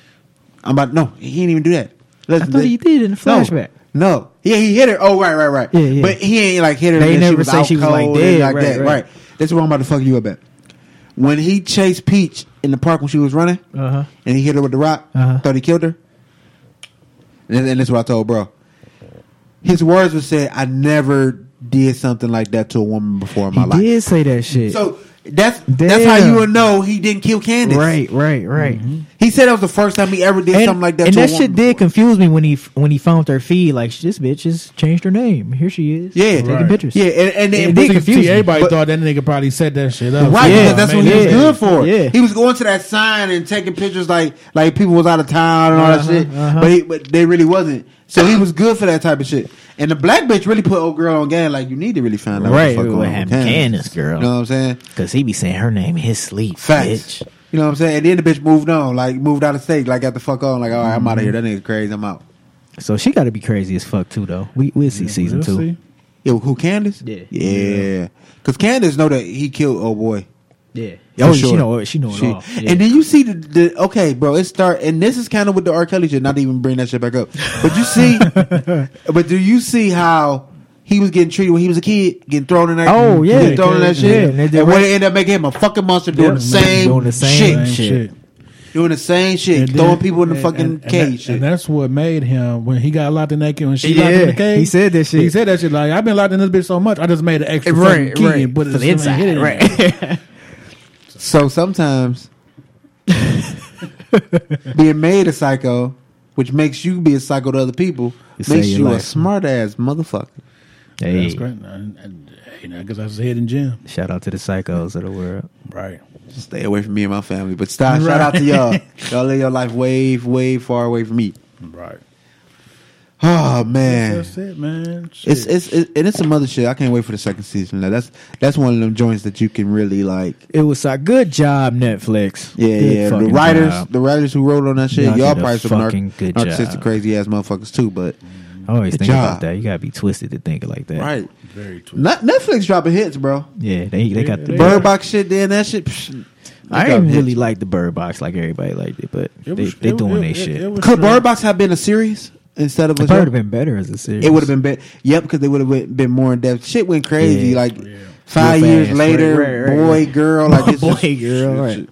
he didn't even do that. Listen, I thought he did in the flashback. No, yeah, he hit her. Oh, right. Yeah. But he ain't like hit her. They never say she was like dead. Like that. Right. That's what I'm about to fuck you up at. When he chased Peach in the park when she was running, and he hit her with the rock, thought he killed her. And that's what I told bro. His words were said, I never did something like that to a woman before in my life. He did say that shit. So that's how you would know he didn't kill Candace. Right. Mm-hmm. He said that was the first time he ever did something like that to a woman. And that shit did confuse me when he found her feed. Like, this bitch has changed her name. Here she is. Yeah. Taking pictures. Yeah. And it did confuse me. Everybody thought that nigga probably said that shit up. Right. Yeah, that's what he was good for. Yeah. He was going to that sign and taking pictures like people was out of town and all that shit. But they really wasn't. So he was good for that type of shit. And the black bitch really put old girl on game. Like, you need to really find out what the fuck happened to Candace, girl. You know what I'm saying? Because he be saying her name in his sleep. Facts. Bitch. You know what I'm saying? And then the bitch moved on. Like, moved out of state. Like, got the fuck on. Like, all right, I'm out of here. That nigga's crazy. I'm out. So she got to be crazy as fuck, too, though. We'll see season two. See. Yeah, who, Candace? Yeah. Because Candace know that he killed old boy. Yeah. Oh, sure. She know it all. Yeah. And then you see the okay, bro, it start, and this is kind of with the R. Kelly shit, not to even bring that shit back up. But you see, do you see how he was getting treated when he was a kid, getting thrown in that shit? Yeah. And when they end up making him a fucking monster doing the same shit. Doing the same shit, throwing people in the fucking cage. And that's what made him, when he got locked in that cage, when she locked him in the cage. He said that shit. He said that shit like, I've been locked in this bitch so much, I just made an extra fucking key and put it inside. Right. So sometimes being made a psycho, which makes you be a psycho to other people, makes you a smart ass motherfucker. Hey. That's great. I guess I was heading gym. Shout out to the psychos of the world. Right. Stay away from me and my family. But stop. Right. Shout out to y'all. Y'all live your life way, way far away from me. Right. Oh man, that's it, man. Shit. It's some other shit. I can't wait for the second season. Now, that's one of them joints that you can really like. It was a good job, Netflix. Yeah. The writers who wrote on that shit, y'all probably some narcissistic, crazy ass motherfuckers too. But I always think about that. You gotta be twisted to think like that, right? Very twisted. Netflix dropping hits, bro. Yeah, they got the Bird Box shit. Then that shit. I didn't really like the Bird Box like everybody liked it, but they doing their shit. Could Bird Box have been a series? Instead of it would have been better as a series. It would have been better. Yep, because they would have been more in depth. Shit went crazy. Yeah. Like 5 years later, boy, girl, like it's boy, just, girl. Right.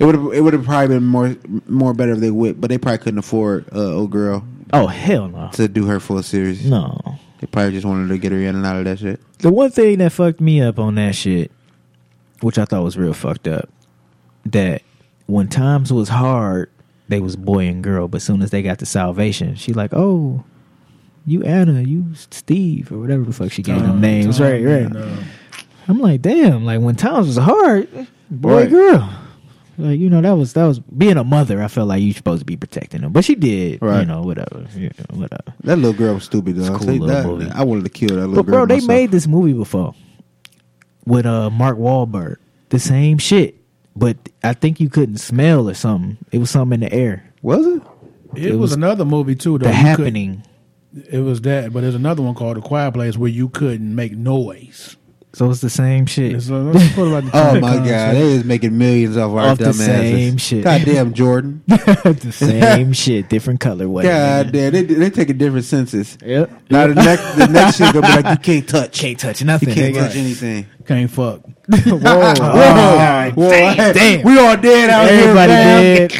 It would have probably been more better if they would, but they probably couldn't afford old girl. Oh hell no! To do her full series, no. They probably just wanted to get her in and out of that shit. The one thing that fucked me up on that shit, which I thought was real fucked up, that when times was hard, they was boy and girl, but as soon as they got to salvation, she like, oh, you Anna, you Steve, or whatever the fuck she gave them names. Right. No. I'm like, damn, like when times was hard, boy, girl. Like, you know, that was being a mother, I felt like you supposed to be protecting them. But she did. Right. You know, whatever. That little girl was stupid though. Cool movie. I wanted to kill that little girl. But bro, they made this movie before with Mark Wahlberg. The same shit. But I think you couldn't smell or something. It was something in the air. Was it? It was another movie too, though. The Happening. It was that, but there's another one called The Quiet Place where you couldn't make noise. So it's the same shit. Oh my god, they is making millions off our dumb asses. Same shit. Goddamn Jordan. The same shit, different colorway. God damn, they taking different senses. Yep. Now the next shit gonna be like you can't touch nothing. You can't touch anything. Can't fuck. Whoa, whoa. Damn. We all dead out here. Everybody dead.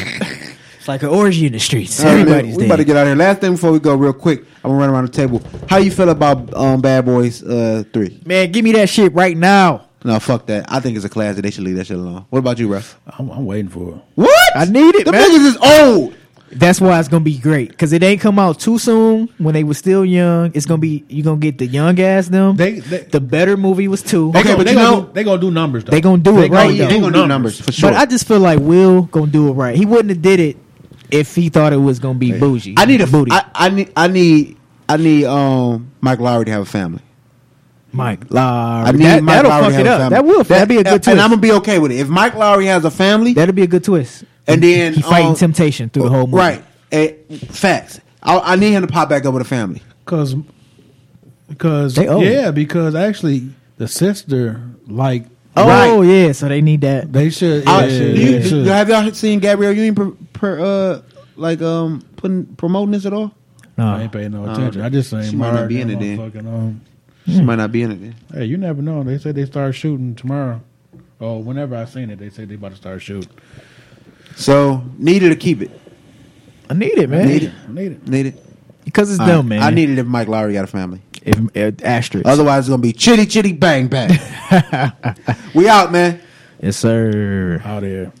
It's like an orgy in the streets. Everybody's dead. We about to get out of here. Last thing before we go, real quick, I'm gonna run around the table. How you feel about Bad Boys 3? Man, give me that shit right now. No, fuck that. I think it's a classic. They should leave that shit alone. What about you, Russ? I'm waiting for it. What? I need it. The niggas is old. That's why it's gonna be great, because it ain't come out too soon when they were still young. It's gonna be, you gonna get the young ass them. The better movie was 2. Okay, but they gonna do numbers though. They gonna do it right though. They gonna do numbers for sure. But I just feel like Will gonna do it right. He wouldn't have did it if he thought it was gonna be bougie. I need a booty. I need Mike Lowry to have a family. Mike Lowry. I need Mike Lowry to have a family. That will. That'd be a good twist. And I'm gonna be okay with it. If Mike Lowry has a family, that'd be a good twist. And then he fighting temptation through the whole movie. Right. Facts. I need him to pop back up with a family. Because actually the sister like. Oh right. Yeah, so they need that. They should. Have y'all seen Gabrielle Union promoting this at all? No, I ain't paying no attention. I just saying she might not be in it then. She might not be in it then. Hey, you never know. They said they start shooting tomorrow, or whenever I seen it, they said they about to start shooting. So needed to keep it. I need it, man. Need it. Because it's them, man. I need it if Mike Lowry got a family. Asterisk. Otherwise, it's going to be chitty, chitty, bang, bang. We out, man. Yes, sir. Out here.